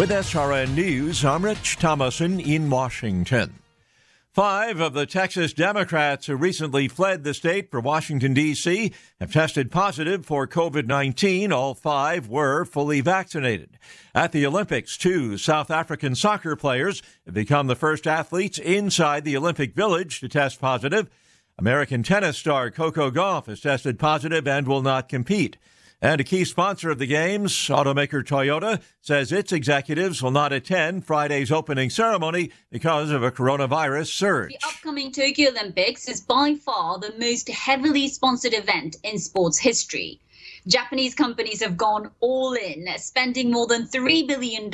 With SRN News, I'm Rich Thomason in Washington. 5 of the Texas Democrats who recently fled the state for Washington, D.C. have tested positive for COVID-19. All 5 were fully vaccinated. At the Olympics, 2 South African soccer players have become the first athletes inside the Olympic Village to test positive. American tennis star Coco Gauff has tested positive and will not compete. And a key sponsor of the games, automaker Toyota, says its executives will not attend Friday's opening ceremony because of a coronavirus surge. The upcoming Tokyo Olympics is by far the most heavily sponsored event in sports history. Japanese companies have gone all in, spending more than $3 billion.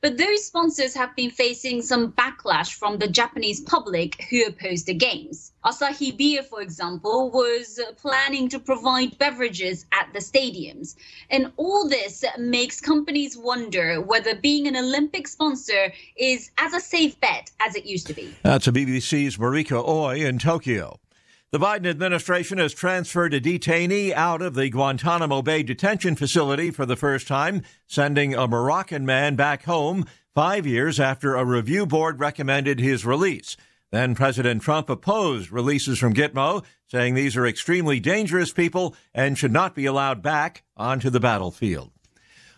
But those sponsors have been facing some backlash from the Japanese public who opposed the games. Asahi Beer, for example, was planning to provide beverages at the stadiums. And all this makes companies wonder whether being an Olympic sponsor is as a safe bet as it used to be. That's a BBC's Marika Oi in Tokyo. The Biden administration has transferred a detainee out of the Guantanamo Bay detention facility for the first time, sending a Moroccan man back home 5 years after a review board recommended his release. Then President Trump opposed releases from Gitmo, saying these are extremely dangerous people and should not be allowed back onto the battlefield.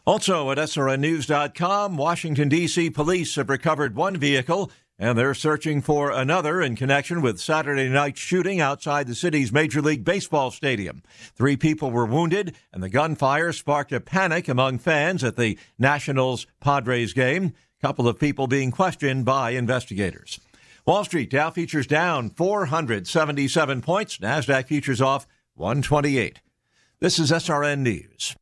Also at SRNnews.com, Washington, D.C. police have recovered one vehicle, and they're searching for another in connection with Saturday night's shooting outside the city's Major League Baseball stadium. 3 people were wounded, and the gunfire sparked a panic among fans at the Nationals-Padres game, a couple of people being questioned by investigators. Wall Street Dow futures down 477 points, NASDAQ futures off 128. This is SRN News.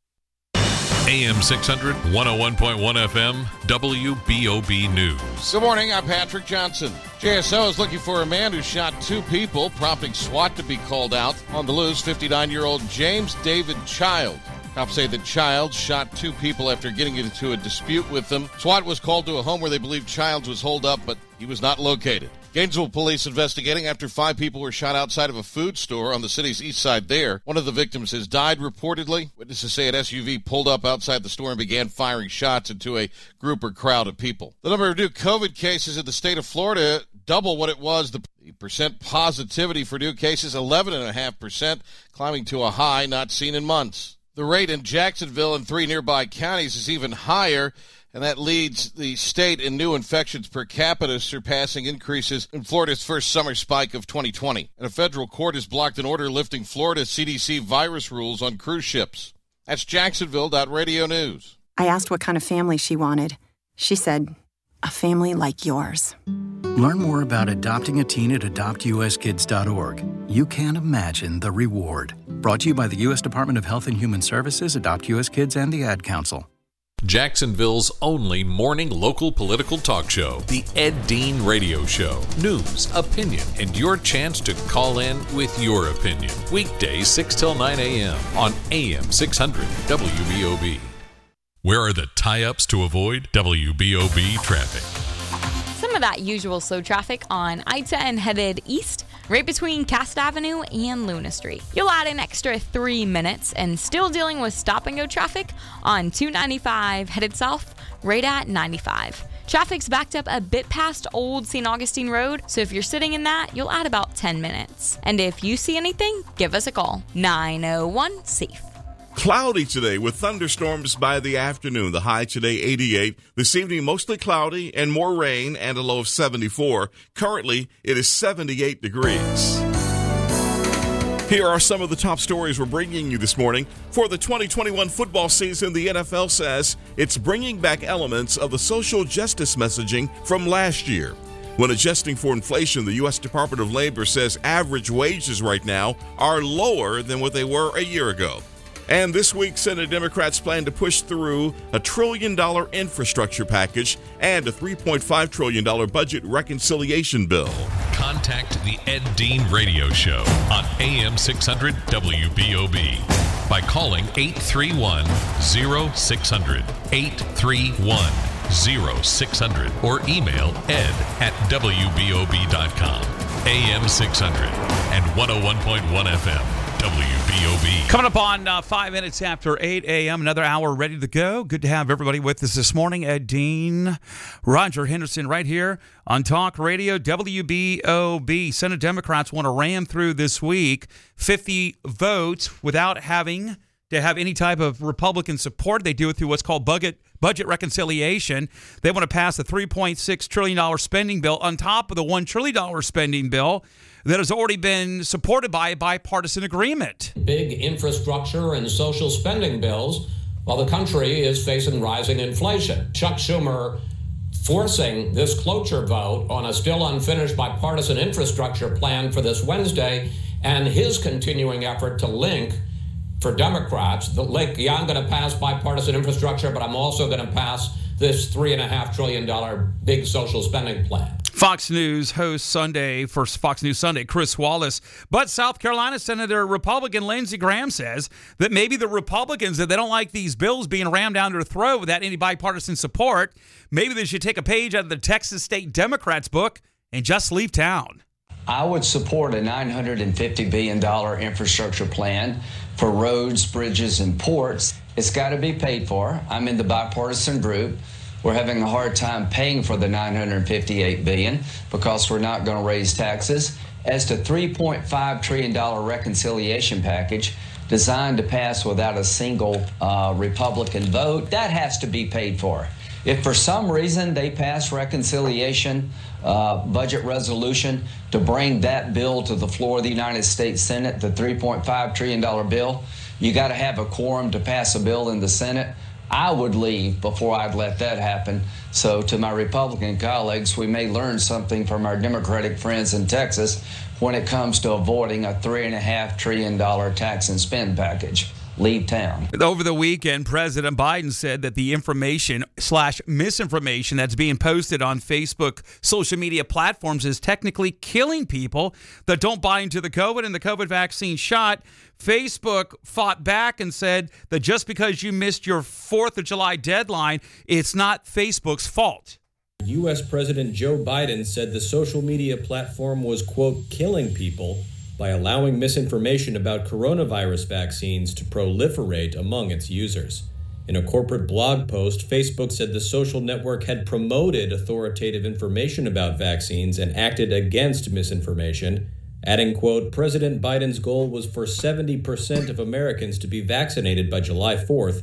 AM 600, 101.1 FM, WBOB News. Good morning, I'm Patrick Johnson. JSO is looking for a man who shot 2 people, prompting SWAT to be called out. On the loose, 59-year-old James David Child. Cops say the Child shot 2 people after getting into a dispute with them. SWAT was called to a home where they believed Childs was holed up, but he was not located. Gainesville police investigating after 5 people were shot outside of a food store on the city's east side there. One of the victims has died reportedly. Witnesses say an SUV pulled up outside the store and began firing shots into a group or crowd of people. The number of new COVID cases in the state of Florida double what it was. The percent positivity for new cases, 11.5%, climbing to a high not seen in months. The rate in Jacksonville and 3 nearby counties is even higher, and that leads the state in new infections per capita surpassing increases in Florida's first summer spike of 2020. And a federal court has blocked an order lifting Florida's CDC virus rules on cruise ships. That's Jacksonville.radio news. I asked what kind of family she wanted. She said, a family like yours. Learn more about adopting a teen at adoptuskids.org. You can't imagine the reward. Brought to you by the U.S. Department of Health and Human Services, Adopt U.S. Kids, and the Ad Council. Jacksonville's only morning local political talk show, the Ed Dean Radio Show. News, opinion, and your chance to call in with your opinion. Weekdays 6 till 9 a.m. on AM 600 WBOB. Where are the tie-ups to avoid WBOB traffic? Some of that usual slow traffic on I-10 and headed east, right between Cast Avenue and Luna Street. You'll add an extra 3 minutes and still dealing with stop-and-go traffic on 295 headed south right at 95. Traffic's backed up a bit past Old St. Augustine Road, so if you're sitting in that, you'll add about 10 minutes. And if you see anything, give us a call. 901-SAFE. Cloudy today with thunderstorms by the afternoon. The high today, 88. This evening, mostly cloudy and more rain and a low of 74. Currently, it is 78 degrees. Here are some of the top stories we're bringing you this morning. For the 2021 football season, the NFL says it's bringing back elements of the social justice messaging from last year. When adjusting for inflation, the U.S. Department of Labor says average wages right now are lower than what they were a year ago. And this week, Senate Democrats plan to push through a $1 trillion infrastructure package and a $3.5 trillion budget reconciliation bill. Contact the Ed Dean Radio Show on AM 600 WBOB by calling 831-0600, 831-0600, or email ed@wbob.com. AM 600 and 101.1 FM. WBOB. Coming up on 5 minutes after 8 a.m., another hour ready to go. Good to have everybody with us this morning. Ed Dean, Roger Henderson right here on Talk Radio WBOB. Senate Democrats want to ram through this week 50 votes without having to have any type of Republican support. They do it through what's called budget reconciliation. They want to pass the $3.6 trillion spending bill on top of the $1 trillion spending bill that has already been supported by a bipartisan agreement. Big infrastructure and social spending bills while the country is facing rising inflation. Chuck Schumer forcing this cloture vote on a still unfinished bipartisan infrastructure plan for this Wednesday, and his continuing effort to link, for Democrats, yeah, I'm going to pass bipartisan infrastructure, but I'm also going to pass this $3.5 trillion big social spending plan. Fox News host Sunday, for Fox News Sunday, Chris Wallace. But South Carolina Senator Republican Lindsey Graham says that maybe the Republicans, that they don't like these bills being rammed down their throat without any bipartisan support, maybe they should take a page out of the Texas State Democrats' book and just leave town. I would support a $950 billion infrastructure plan for roads, bridges, and ports. It's got to be paid for. I'm in the bipartisan group. We're having a hard time paying for the $958 billion because we're not going to raise taxes. As to $3.5 trillion reconciliation package designed to pass without a single Republican vote, that has to be paid for. If for some reason they pass reconciliation budget resolution to bring that bill to the floor of the United States Senate, the $3.5 trillion bill, you got to have a quorum to pass a bill in the Senate. I would leave before I'd let that happen. So to my Republican colleagues, we may learn something from our Democratic friends in Texas when it comes to avoiding a $3.5 trillion tax and spend package. Leave town. Over the weekend, President Biden said that the information/misinformation that's being posted on Facebook social media platforms is technically killing people that don't buy into the COVID and the COVID vaccine shot. Facebook fought back and said that just because you missed your 4th of July deadline, it's not Facebook's fault. U.S. President Joe Biden said the social media platform was, quote, killing people by allowing misinformation about coronavirus vaccines to proliferate among its users. In a corporate blog post, Facebook said the social network had promoted authoritative information about vaccines and acted against misinformation, adding, quote, President Biden's goal was for 70% of Americans to be vaccinated by July 4th.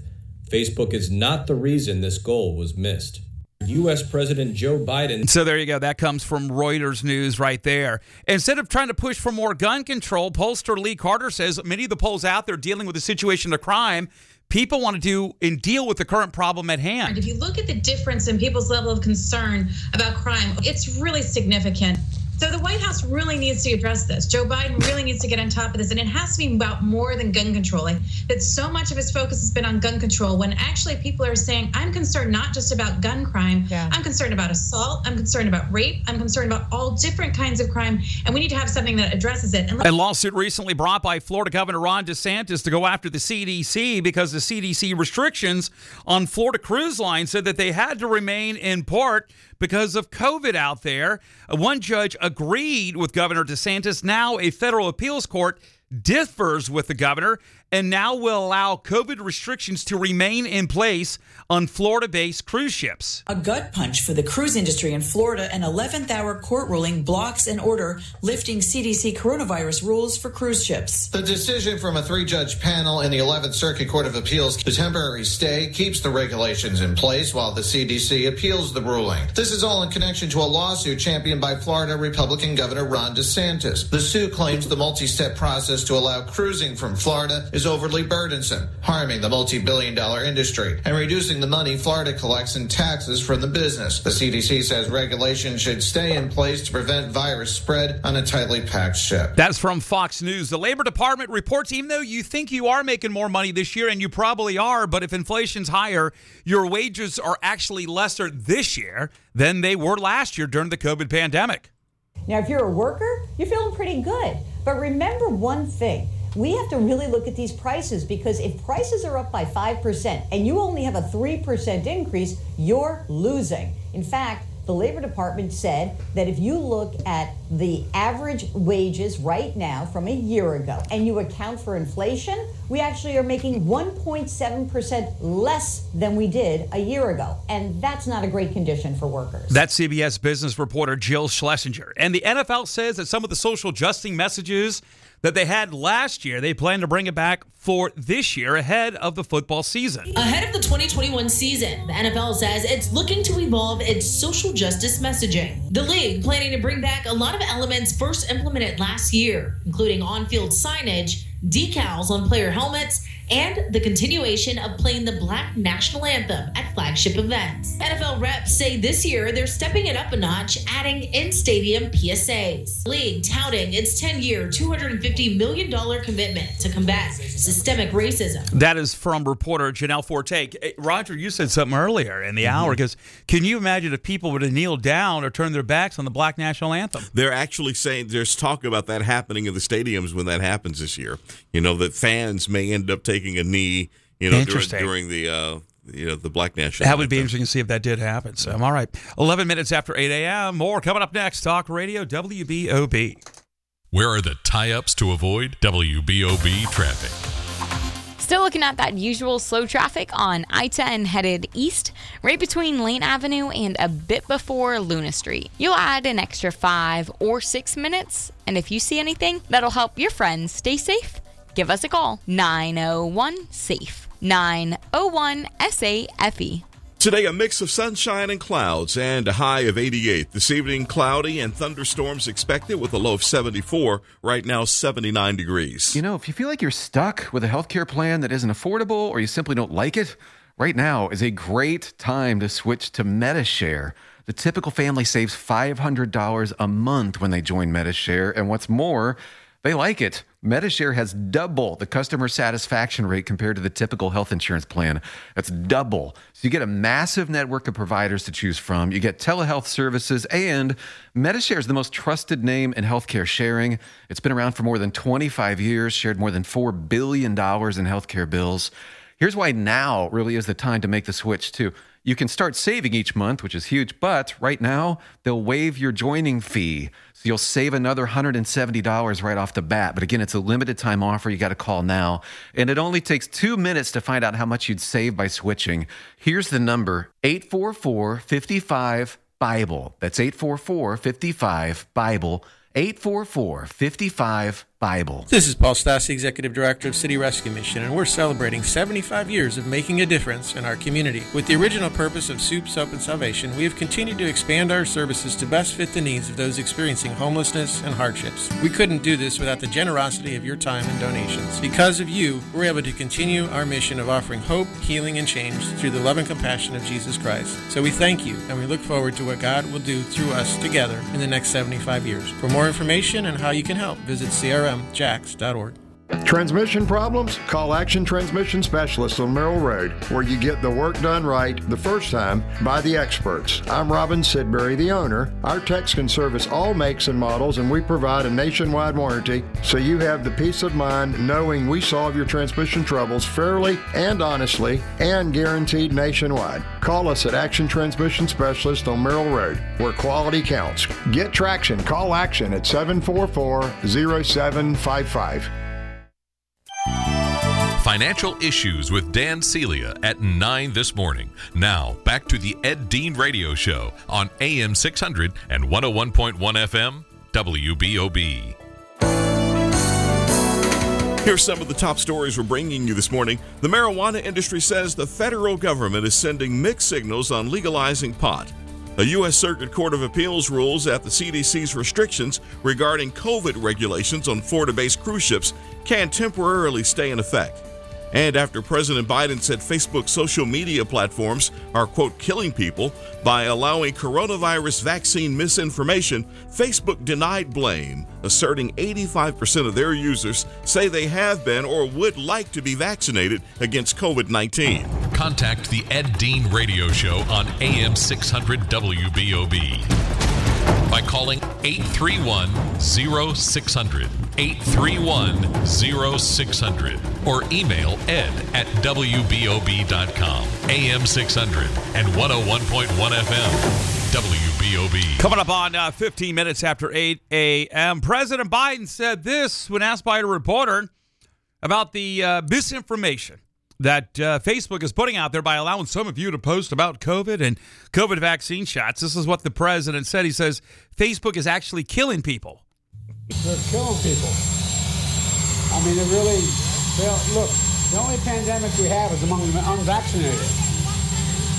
Facebook is not the reason this goal was missed. U.S. President Joe Biden. So there you go. That comes from Reuters News right there. Instead of trying to push for more gun control, pollster Lee Carter says many of the polls out there dealing with the situation of crime, people want to do and deal with the current problem at hand. If you look at the difference in people's level of concern about crime, it's really significant. So the White House really needs to address this. Joe Biden really needs to get on top of this, and it has to be about more than gun control. Like, that so much of his focus has been on gun control when actually people are saying, I'm concerned not just about gun crime, I'm concerned about assault, I'm concerned about rape, I'm concerned about all different kinds of crime, and we need to have something that addresses it. A lawsuit recently brought by Florida Governor Ron DeSantis to go after the CDC because the CDC restrictions on Florida cruise lines said that they had to remain in port because of COVID out there. One judge agreed with Governor DeSantis. Now a federal appeals court differs with the governor and now will allow COVID restrictions to remain in place on Florida-based cruise ships. A gut punch for the cruise industry in Florida. An 11th-hour court ruling blocks an order lifting CDC coronavirus rules for cruise ships. The decision from a three-judge panel in the 11th Circuit Court of Appeals, the temporary stay keeps the regulations in place while the CDC appeals the ruling. This is all in connection to a lawsuit championed by Florida Republican Governor Ron DeSantis. The suit claims the multi-step process to allow cruising from Florida is overly burdensome, harming the multi-billion-dollar industry and reducing the money Florida collects in taxes from the business. The CDC says regulations should stay in place to prevent virus spread on a tightly packed ship. That's from Fox News. The Labor Department reports even though you think you are making more money this year, and you probably are, but if inflation's higher, your wages are actually lesser this year than they were last year during the COVID pandemic. Now, if you're a worker, you're feeling pretty good. But remember one thing. We have to really look at these prices, because if prices are up by 5% and you only have a 3% increase, you're losing. In fact, the Labor Department said that if you look at the average wages right now from a year ago, and you account for inflation, we actually are making 1.7% less than we did a year ago. And that's not a great condition for workers. That's CBS business reporter Jill Schlesinger. And the NFL says that some of the social justice messages that they had last year, they plan to bring it back for this year ahead of the football season. Ahead of the 2021 season, the NFL says it's looking to evolve its social justice messaging. The league planning to bring back a lot of elements first implemented last year, including on-field signage, decals on player helmets, and the continuation of playing the Black National Anthem at flagship events. NFL reps say this year they're stepping it up a notch, adding in-stadium PSAs. The league touting its 10-year, $250 million commitment to combat systemic racism. That is from reporter Janelle Forte. Roger, you said something earlier in the hour, because can you imagine if people were to kneel down or turn their backs on the Black National Anthem? They're actually saying there's talk about that happening in the stadiums when that happens this year. You know, that fans may end up taking a knee, you know, during the the Black National. That would be interesting to see if that did happen. So, all right. 11 minutes after 8 a.m. More coming up next. Talk Radio WBOB. Where are the tie-ups to avoid WBOB traffic? Still looking at that usual slow traffic on I-10 headed east, right between Lane Avenue and a bit before Luna Street. You'll add an extra 5 or 6 minutes, and if you see anything that'll help your friends stay safe, give us a call. 901-SAFE. 901-SAFE. Today, a mix of sunshine and clouds and a high of 88. This evening, cloudy and thunderstorms expected with a low of 74. Right now, 79 degrees. You know, if you feel like you're stuck with a healthcare plan that isn't affordable or you simply don't like it, right now is a great time to switch to MediShare. The typical family saves $500 a month when they join MediShare, and what's more, they like it. MediShare has double the customer satisfaction rate compared to the typical health insurance plan. That's double. So you get a massive network of providers to choose from. You get telehealth services, and MediShare is the most trusted name in healthcare sharing. It's been around for more than 25 years, shared more than $4 billion in healthcare bills. Here's why now really is the time to make the switch, too. You can start saving each month, which is huge, but right now they'll waive your joining fee. So you'll save another $170 right off the bat. But again, it's a limited time offer. You got to call now. And it only takes 2 minutes to find out how much you'd save by switching. Here's the number, 844-55-BIBLE. That's 844-55-BIBLE. 844-55-BIBLE. This is Paul Stassi, Executive Director of City Rescue Mission, and we're celebrating 75 years of making a difference in our community. With the original purpose of Soup, Soap, and Salvation, we have continued to expand our services to best fit the needs of those experiencing homelessness and hardships. We couldn't do this without the generosity of your time and donations. Because of you, we're able to continue our mission of offering hope, healing, and change through the love and compassion of Jesus Christ. So we thank you, and we look forward to what God will do through us together in the next 75 years. For more information and how you can help, visit crmjax.org. Transmission problems? Call Action Transmission Specialists on Merrill Road, where you get the work done right the first time by the experts. I'm Robin Sidbury, the owner. Our techs can service all makes and models, and we provide a nationwide warranty, so you have the peace of mind knowing we solve your transmission troubles fairly and honestly and guaranteed nationwide. Call us at Action Transmission Specialists on Merrill Road, where quality counts. Get traction. Call Action at 744-0755. Financial Issues with Dan Celia at 9 this morning. Now, back to the Ed Dean Radio Show on AM 600 and 101.1 FM, WBOB. Here's some of the top stories we're bringing you this morning. The marijuana industry says the federal government is sending mixed signals on legalizing pot. A U.S. Circuit Court of Appeals rules that the CDC's restrictions regarding COVID regulations on Florida-based cruise ships can temporarily stay in effect. And after President Biden said Facebook's social media platforms are, quote, killing people by allowing coronavirus vaccine misinformation, Facebook denied blame, asserting 85% of their users say they have been or would like to be vaccinated against COVID-19. Contact the Ed Dean Radio Show on AM 600 WBOB by calling 831-0600. 831-0600 or email ed at wbob.com. AM 600 and 101.1 FM. WBOB. Coming up on 15 minutes after 8 a.m., President Biden said this when asked by a reporter about the misinformation that Facebook is putting out there by allowing some of you to post about COVID and COVID vaccine shots. This is what the president said. He says, Facebook is actually killing people. They're killing people. I mean, it really, look, the only pandemic we have is among the unvaccinated.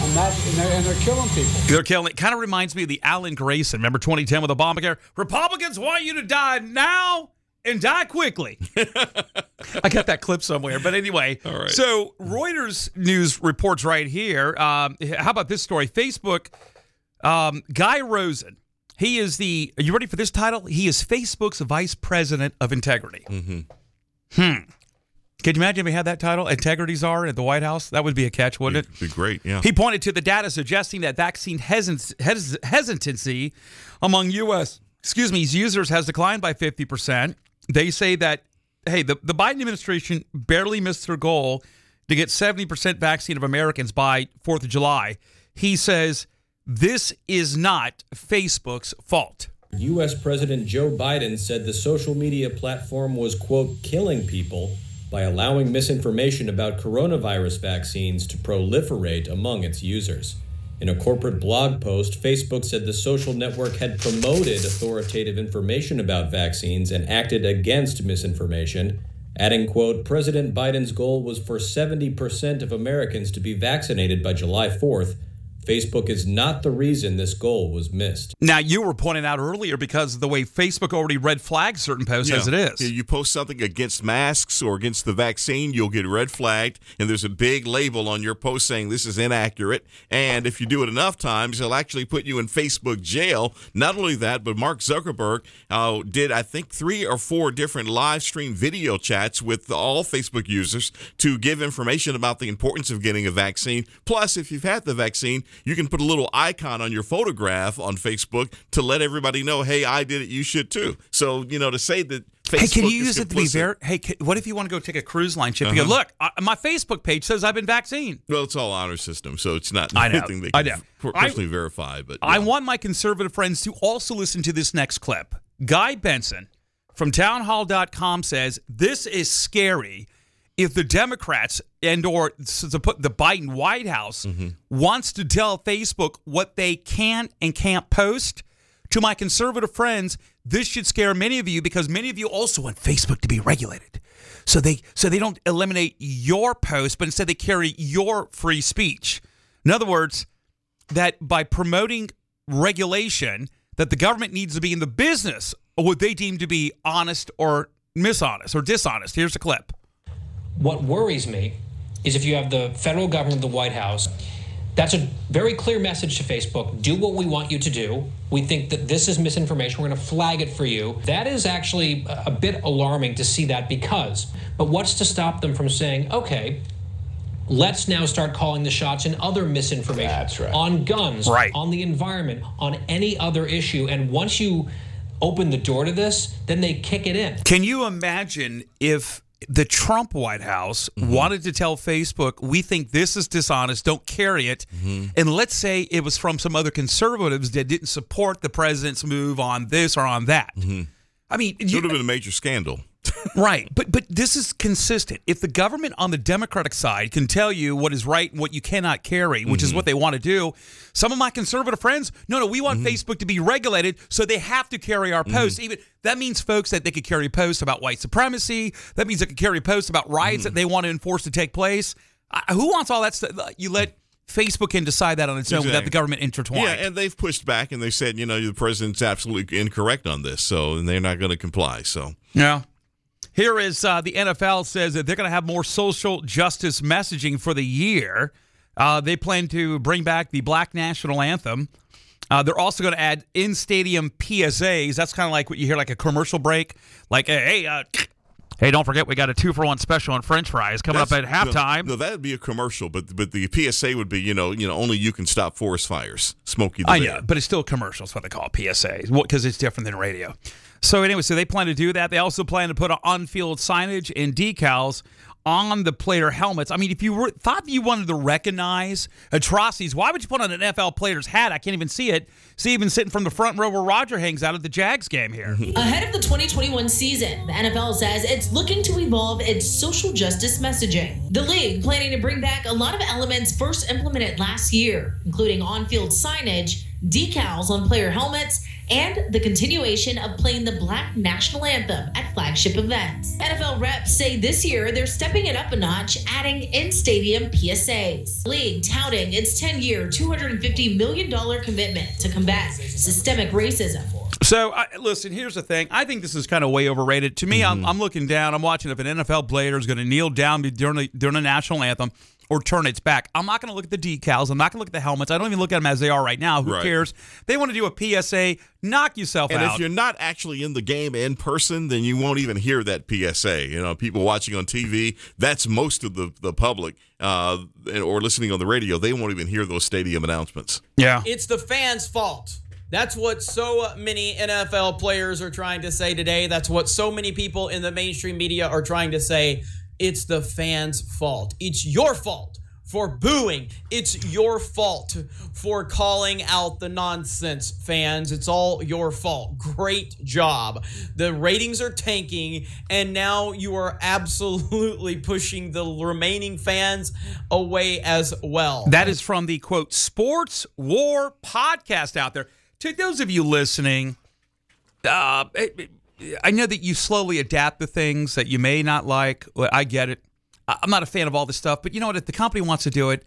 And they're killing people. They're killing. It kind of reminds me of the Alan Grayson. Remember 2010 with Obamacare? Republicans want you to die now and die quickly. I got that clip somewhere. But anyway, all right. So Reuters News reports right here. How about this story? Facebook, Guy Rosen. He is the, are you ready for this title? He is Facebook's vice president of integrity. Can you imagine if he had that title, Integrity Czar, at the White House? That would be a catch, wouldn't it? It would be great, yeah. He pointed to the data suggesting that vaccine hesitancy among U.S. users has declined by 50%. They say that, hey, the Biden administration barely missed their goal to get 70% vaccine of Americans by 4th of July. He says this is not Facebook's fault. U.S. President Joe Biden said the social media platform was, quote, killing people by allowing misinformation about coronavirus vaccines to proliferate among its users. In a corporate blog post, Facebook said the social network had promoted authoritative information about vaccines and acted against misinformation, adding, quote, President Biden's goal was for 70% of Americans to be vaccinated by July 4th. Facebook is not the reason this goal was missed. Now, you were pointing out earlier because of the way Facebook already red flags certain posts as it is. You post something against masks or against the vaccine, you'll get red flagged, and there's a big label on your post saying this is inaccurate. And if you do it enough times, they'll actually put you in Facebook jail. Not only that, but Mark Zuckerberg did, I think, 3 or 4 different live stream video chats with all Facebook users to give information about the importance of getting a vaccine. Plus, if you've had the vaccine, you can put a little icon on your photograph on Facebook to let everybody know, hey, I did it, you should too. So, you know, to say that Facebook is complicit. Hey, can you use it to be very, what if you want to go take a cruise line ship? You go, look, my Facebook page says I've been vaccinated. Well, it's all honor system, so it's not anything they can personally verify. But I want my conservative friends to also listen to this next clip. Guy Benson from townhall.com says, this is scary. If the Democrats and or the Biden White House wants to tell Facebook what they can and can't post, to my conservative friends, this should scare many of you because many of you also want Facebook to be regulated. So they don't eliminate your post, but instead they carry your free speech. In other words, that by promoting regulation, that the government needs to be in the business of what they deem to be honest or dishonest or dishonest. Here's a clip. What worries me is if you have the federal government, the White House, that's a very clear message to Facebook. Do what we want you to do. We think that this is misinformation. We're going to flag it for you. That is actually a bit alarming to see that because, but what's to stop them from saying, okay, let's now start calling the shots in other misinformation. That's right. On guns, right. On the environment, on any other issue. And once you open the door to this, then they kick it in. Can you imagine if the Trump White House wanted to tell Facebook, we think this is dishonest, don't carry it. And let's say it was from some other conservatives that didn't support the president's move on this or on that. I mean, it would have been a major scandal. Right. But this is consistent. If the government on the Democratic side can tell you what is right and what you cannot carry, which is what they want to do, some of my conservative friends, no, we want Facebook to be regulated, so they have to carry our posts. Even that means, folks, that they could carry posts about white supremacy. That means they could carry posts about riots that they want to enforce to take place. Who wants all that stuff? You let Facebook can decide that on its own without the government intertwined. Yeah, and they've pushed back and they said, you know, the president's absolutely incorrect on this, and they're not going to comply. So yeah. Here is the NFL says that they're going to have more social justice messaging for the year. They plan to bring back the Black National Anthem. They're also going to add in-stadium PSAs. That's kind of like what you hear, like a commercial break. Like, hey, don't forget we got a 2-for-1 special on French fries coming up at halftime. No, that would be a commercial, but the PSA would be, you know, only you can stop forest fires. Smokey the Bear. Yeah, but it's still commercials, what they call PSAs, because it's different than radio. So anyway, so they plan to do that. They also plan to put on field signage and decals on the player helmets. I mean, if you thought you wanted to recognize atrocities, why would you put on an NFL player's hat? I can't even see it. See, even sitting from the front row where Roger hangs out at the Jags game here. Ahead of the 2021 season, the NFL says it's looking to evolve its social justice messaging. The league planning to bring back a lot of elements first implemented last year, including on-field signage, decals on player helmets, and the continuation of playing the Black National Anthem at flagship events. NFL reps say this year they're stepping it up a notch, adding in-stadium PSAs. The league touting its 10-year, $250 million commitment to combat systemic racism. So, listen, here's the thing. I think this is kind of way overrated. To me, I'm looking down. I'm watching if an NFL player is going to kneel down during a national anthem or turn its back. I'm not going to look at the decals. I'm not going to look at the helmets. I don't even look at them as they are right now. Who cares? They want to do a PSA. Knock yourself out. And if you're not actually in the game in person, then you won't even hear that PSA. You know, people watching on TV, that's most of the public, or listening on the radio, they won't even hear those stadium announcements. Yeah. It's the fans' fault. That's what so many NFL players are trying to say today. That's what so many people in the mainstream media are trying to say. It's the fans' fault. It's your fault for booing. It's your fault for calling out the nonsense, fans. It's all your fault. Great job. The ratings are tanking, and now you are absolutely pushing the remaining fans away as well. That is from the, quote, Sports War podcast out there. To those of you listening, I know that you slowly adapt to things that you may not like. I get it. I'm not a fan of all this stuff, but you know what? If the company wants to do it,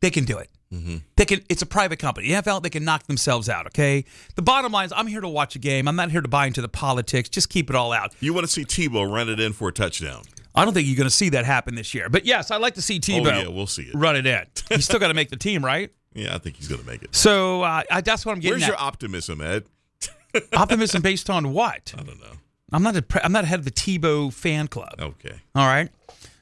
they can do it. Mm-hmm. They can. It's a private company. The NFL, they can knock themselves out, okay? The bottom line is I'm here to watch a game. I'm not here to buy into the politics. Just keep it all out. You want to see Tebow run it in for a touchdown. I don't think you're going to see that happen this year. But, yes, I'd like to see Tebow we'll see it. Run it in. He's still got to make the team, right? Yeah, I think he's going to make it. So that's what I'm getting at. Where's your optimism, Ed? Optimism based on what? I don't know. I'm not head of the Tebow fan club. Okay. All right?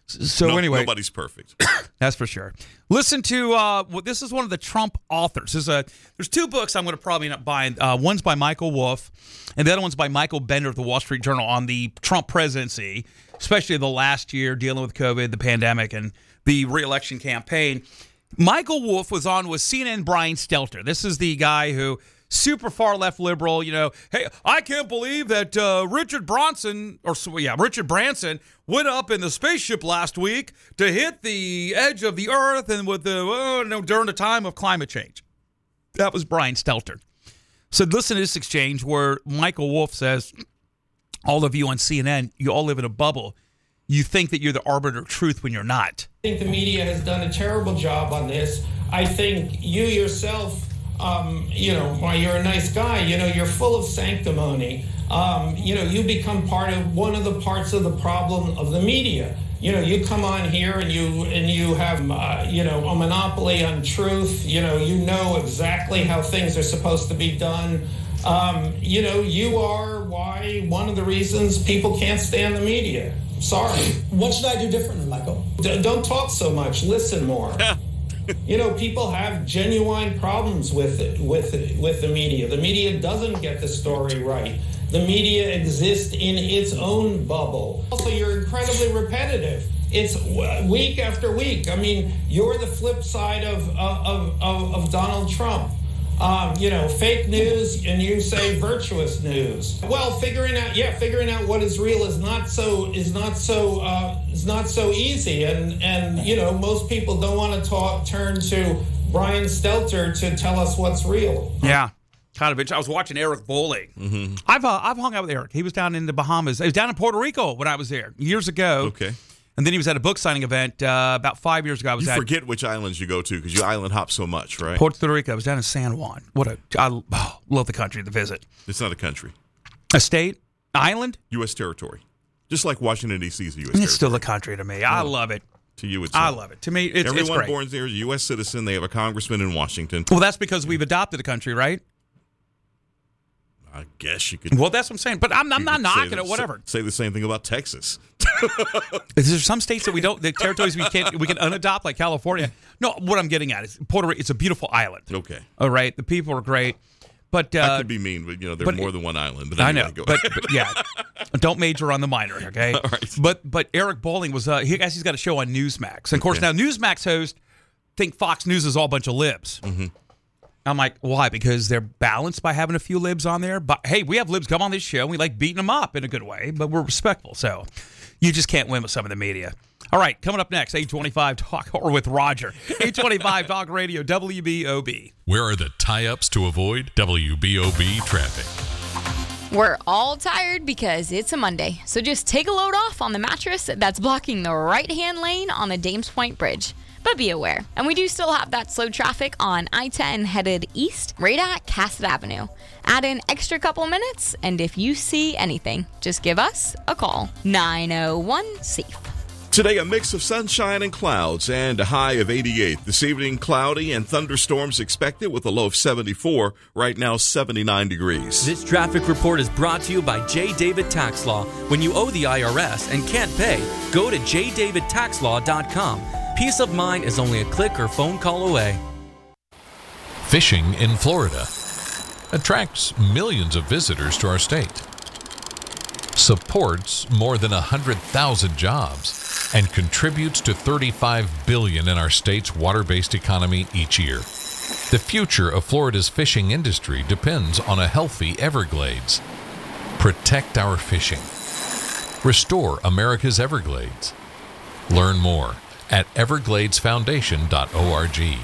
So anyway, nobody's perfect. That's for sure. Listen to this is one of the Trump authors. There's two books I'm going to probably not buy. One's by Michael Wolff, and the other one's by Michael Bender of the Wall Street Journal on the Trump presidency, especially the last year dealing with COVID, the pandemic, and the re-election campaign. Michael Wolff was on with CNN Brian Stelter. This is the guy who super far left liberal, you know. Hey, I can't believe that Richard Branson went up in the spaceship last week to hit the edge of the Earth and during the time of climate change. That was Brian Stelter. So listen to this exchange where Michael Wolff says, "All of you on CNN, you all live in a bubble. You think that you're the arbiter of truth when you're not." I think the media has done a terrible job on this. I think you yourself. While you're a nice guy, you know, you're full of sanctimony. You become one of the parts of the problem of the media. You know, you come on here and you have, a monopoly on truth. You know exactly how things are supposed to be done. You are why one of the reasons people can't stand the media. Sorry. What should I do differently, Michael? Don't talk so much. Listen more. You know, people have genuine problems with the media. The media doesn't get the story right. The media exists in its own bubble. Also, you're incredibly repetitive. It's week after week. I mean, you're the flip side of Donald Trump. Fake news, and you say virtuous news. Well, figuring out what is real is not so easy. And most people don't want to turn to Brian Stelter to tell us what's real. Yeah, kind of. I was watching Eric Bolling. Mm-hmm. I've hung out with Eric. He was down in the Bahamas. He was down in Puerto Rico when I was there years ago. Okay. And then he was at a book signing event about 5 years ago. You forget which islands you go to because you island hop so much, right? Puerto Rico. I was down in San Juan. I love the country to visit. It's not a country. A state? Island? U.S. territory. Just like Washington, D.C. is a U.S. territory. It's still a country to me. I love it. To you, it's I love it. To me, it's great. Everyone born there is a U.S. citizen. They have a congressman in Washington. Well, that's because we've adopted a country, right? I guess you could. Well, that's what I'm saying. But I'm not knocking it. Whatever. Say the same thing about Texas. Is there some states that we don't, the territories we can unadopt, like California? No, what I'm getting at is Puerto Rico. It's a beautiful island. Okay. All right. The people are great. But that could be mean, but there's more than one island. But anyway, I know, but yeah, don't major on the minor, okay? All right. But Eric Bolling was he's got a show on Newsmax, and of course now Newsmax hosts think Fox News is all a bunch of libs. Mm-hmm. I'm like, why? Because they're balanced by having a few libs on there. But hey, we have libs come on this show, and we like beating them up in a good way, but we're respectful. So you just can't win with some of the media. All right, coming up next, 825 Talk, or with Roger. 825 Talk Radio, WBOB. Where are the tie-ups to avoid WBOB traffic? We're all tired because it's a Monday. So just take a load off on the mattress that's blocking the right-hand lane on the James Point Bridge. But be aware. And we do still have that slow traffic on I-10 headed east, right at Cassett Avenue. Add an extra couple minutes, and if you see anything, just give us a call. 901-SAFE. Today, a mix of sunshine and clouds and a high of 88. This evening, cloudy and thunderstorms expected with a low of 74. Right now, 79 degrees. This traffic report is brought to you by J. David Tax Law. When you owe the IRS and can't pay, go to jdavidtaxlaw.com. Peace of mind is only a click or phone call away. Fishing in Florida attracts millions of visitors to our state, supports more than 100,000 jobs, and contributes to $35 billion in our state's water-based economy each year. The future of Florida's fishing industry depends on a healthy Everglades. Protect our fishing. Restore America's Everglades. Learn more at evergladesfoundation.org.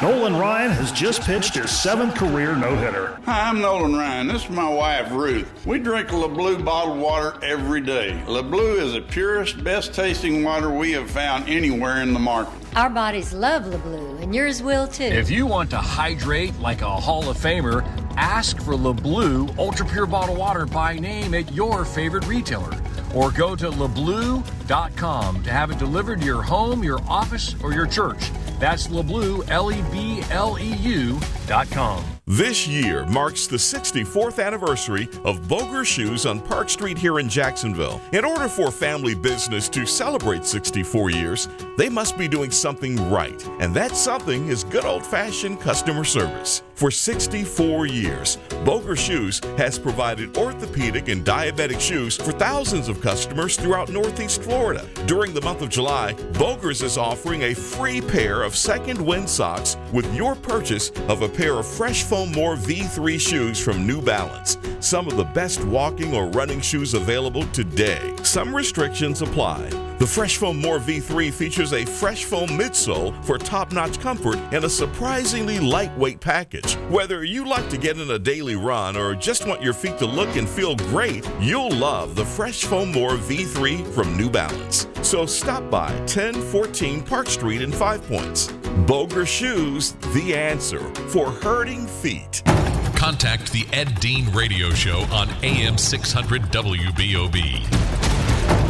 Nolan Ryan has just pitched his seventh career no-hitter. Hi, I'm Nolan Ryan. This is my wife, Ruth. We drink Le Bleu bottled water every day. Le Bleu is the purest, best-tasting water we have found anywhere in the market. Our bodies love Le Bleu, and yours will, too. If you want to hydrate like a Hall of Famer, ask for Le Bleu ultra-pure bottled water by name at your favorite retailer. Or go to lebleu.com to have it delivered to your home, your office, or your church. That's LeBleu, LEBLEU.com. This year marks the 64th anniversary of Boger Shoes on Park Street here in Jacksonville. In order for family business to celebrate 64 years, they must be doing something right. And that something is good old-fashioned customer service. For 64 years, Boger Shoes has provided orthopedic and diabetic shoes for thousands of customers throughout Northeast Florida. During the month of July, Boger's is offering a free pair of Second Wind socks with your purchase of a pair of Fresh More V3 shoes from New Balance, some of the best walking or running shoes available today. Some restrictions apply. The Fresh Foam More V3 features a Fresh Foam midsole for top-notch comfort and a surprisingly lightweight package. Whether you like to get in a daily run or just want your feet to look and feel great, you'll love the Fresh Foam More V3 from New Balance. So stop by 1014 Park Street in Five Points. Boger Shoes, the answer for hurting feet. Contact the Ed Dean Radio Show on AM 600 WBOB.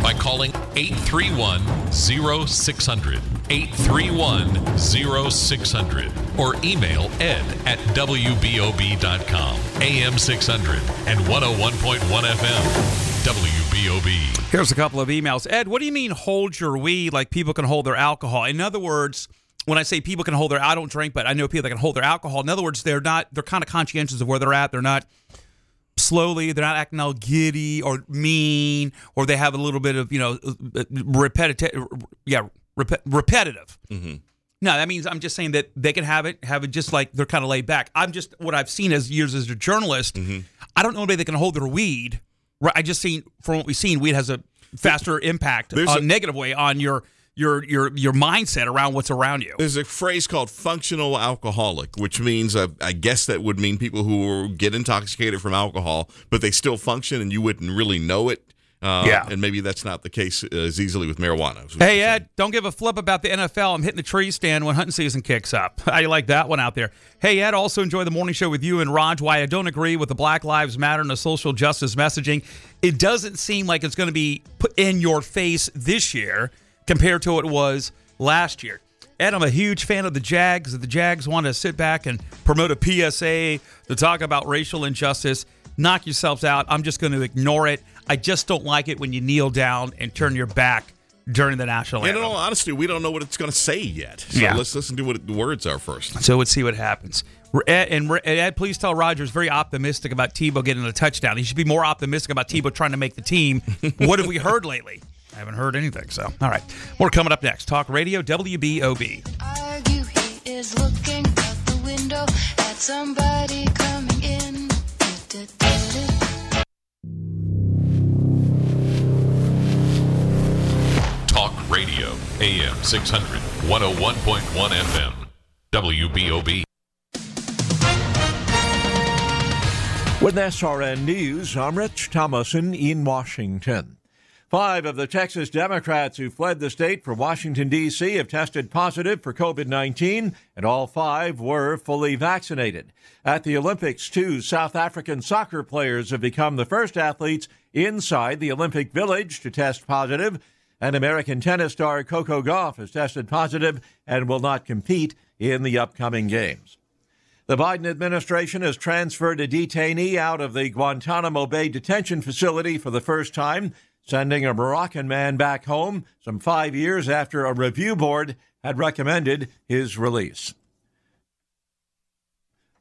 By calling 831-0600, 831-0600, or email ed at wbob.com, AM 600 and 101.1 FM, WBOB. Here's a couple of emails. Ed, what do you mean hold your weed like people can hold their alcohol? In other words, when I say people can hold their, I don't drink, but I know people that can hold their alcohol. In other words, they're kind of conscientious of where they're at. They're not slowly, they're not acting all giddy or mean, or they have a little bit of, repetitive. Mm-hmm. No, that means I'm just saying that they can have it just like they're kind of laid back. What I've seen as years as a journalist, mm-hmm. I don't know anybody that can hold their weed. Right? I just seen, from what we've seen, weed has a faster impact, negative way on your mindset around what's around you. There's a phrase called functional alcoholic, which means, I guess that would mean people who get intoxicated from alcohol, but they still function and you wouldn't really know it. And maybe that's not the case as easily with marijuana. Hey, Ed, don't give a flip about the NFL. I'm hitting the tree stand when hunting season kicks up. How do you like that one out there? Hey, Ed, also enjoy the morning show with you and Raj. Why I don't agree with the Black Lives Matter and the social justice messaging. It doesn't seem like it's going to be put in your face this year compared to what it was last year. Ed, I'm a huge fan of the Jags. The Jags want to sit back and promote a PSA to talk about racial injustice. Knock yourselves out. I'm just going to ignore it. I just don't like it when you kneel down and turn your back during the national anthem. In all honesty, we don't know what it's going to say yet. So let's listen to what the words are first. So let's see what happens. Ed, please tell Roger is very optimistic about Tebow getting a touchdown. He should be more optimistic about Tebow trying to make the team. What have we heard lately? I haven't heard anything, so. All right. More coming up next. Talk Radio, WBOB. Argue he is looking out the window at somebody coming in. Talk Radio, AM 600, 101.1 FM, WBOB. With SRN News, I'm Rich Thomason in Washington. 5 of the Texas Democrats who fled the state for Washington, D.C. have tested positive for COVID-19, and all 5 were fully vaccinated. At the Olympics, 2 South African soccer players have become the first athletes inside the Olympic Village to test positive, and American tennis star Coco Gauff has tested positive and will not compete in the upcoming games. The Biden administration has transferred a detainee out of the Guantanamo Bay detention facility for the first time, sending a Moroccan man back home some 5 years after a review board had recommended his release.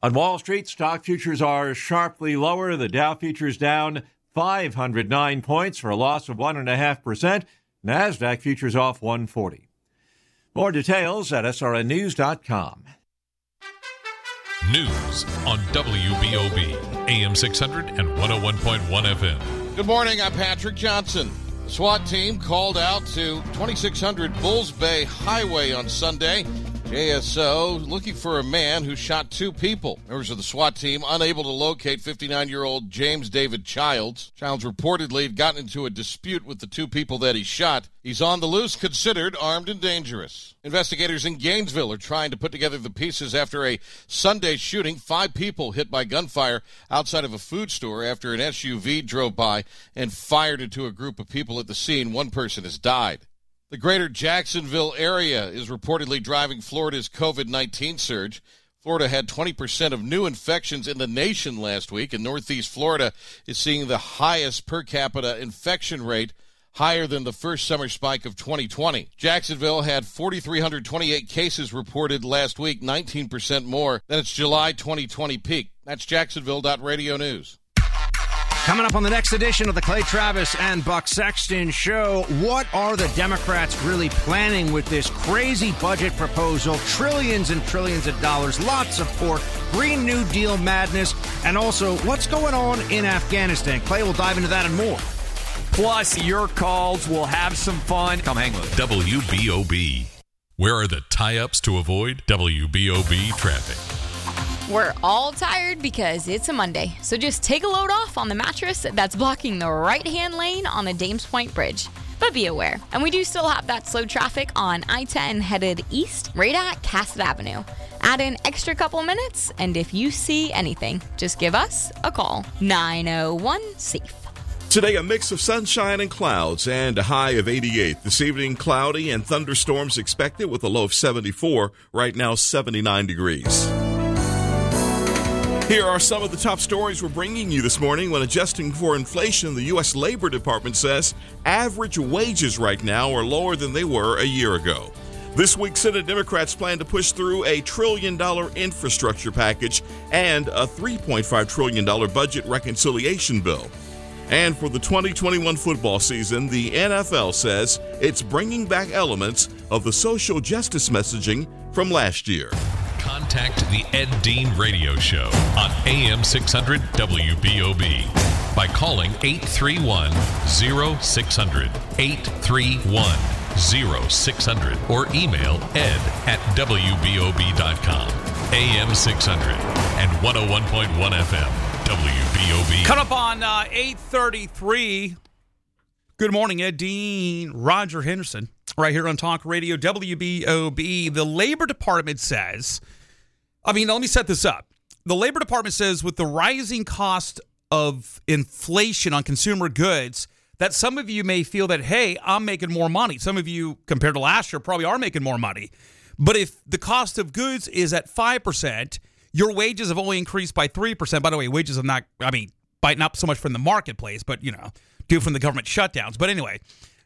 On Wall Street, stock futures are sharply lower. The Dow futures down 509 points for a loss of 1.5%. NASDAQ futures off 140. More details at srnnews.com. News on WBOB, AM 600 and 101.1 FM. Good morning, I'm Patrick Johnson. The SWAT team called out to 2600 Bulls Bay Highway on Sunday. JSO looking for a man who shot 2 people. Members of the SWAT team unable to locate 59-year-old James David Child. Childs reportedly had gotten into a dispute with the 2 people that he shot. He's on the loose, considered armed and dangerous. Investigators in Gainesville are trying to put together the pieces after a Sunday shooting. 5 people hit by gunfire outside of a food store after an SUV drove by and fired into a group of people at the scene. 1 person has died. The greater Jacksonville area is reportedly driving Florida's COVID-19 surge. Florida had 20% of new infections in the nation last week, and Northeast Florida is seeing the highest per capita infection rate, higher than the first summer spike of 2020. Jacksonville had 4,328 cases reported last week, 19% more than its July 2020 peak. That's Jacksonville.radio news. Coming up on the next edition of the Clay Travis and Buck Sexton Show, what are the Democrats really planning with this crazy budget proposal? Trillions and trillions of dollars, lots of pork, Green New Deal madness, and also what's going on in Afghanistan. Clay will dive into that and more. Plus, your calls. We'll have some fun. Come hang with us. WBOB. Where are the tie-ups to avoid? WBOB traffic. We're all tired because it's a Monday, so just take a load off on the mattress that's blocking the right-hand lane on the Dames Point Bridge. But be aware, and we do still have that slow traffic on I-10 headed east right at Cassett Avenue. Add an extra couple minutes, and if you see anything, just give us a call. 901-SAFE. Today, a mix of sunshine and clouds and a high of 88. This evening, cloudy and thunderstorms expected with a low of 74, right now 79 degrees. Here are some of the top stories we're bringing you this morning. When adjusting for inflation, the U.S. Labor Department says average wages right now are lower than they were a year ago. This week, Senate Democrats plan to push through a $1 trillion infrastructure package and a $3.5 trillion budget reconciliation bill. And for the 2021 football season, the NFL says it's bringing back elements of the social justice messaging from last year. Contact the Ed Dean Radio Show on AM 600 WBOB by calling 831-0600, 831-0600, or email ed at wbob.com, AM 600 and 101.1 FM, WBOB. Cut up on 8:33. Good morning, Ed Dean, Roger Henderson. Right here on Talk Radio, WBOB. The Labor Department says, let me set this up. The Labor Department says with the rising cost of inflation on consumer goods, that some of you may feel that, hey, I'm making more money. Some of you, compared to last year, probably are making more money. But if the cost of goods is at 5%, your wages have only increased by 3%. By the way, wages have not so much from the marketplace, but, due from the government shutdowns. But anyway,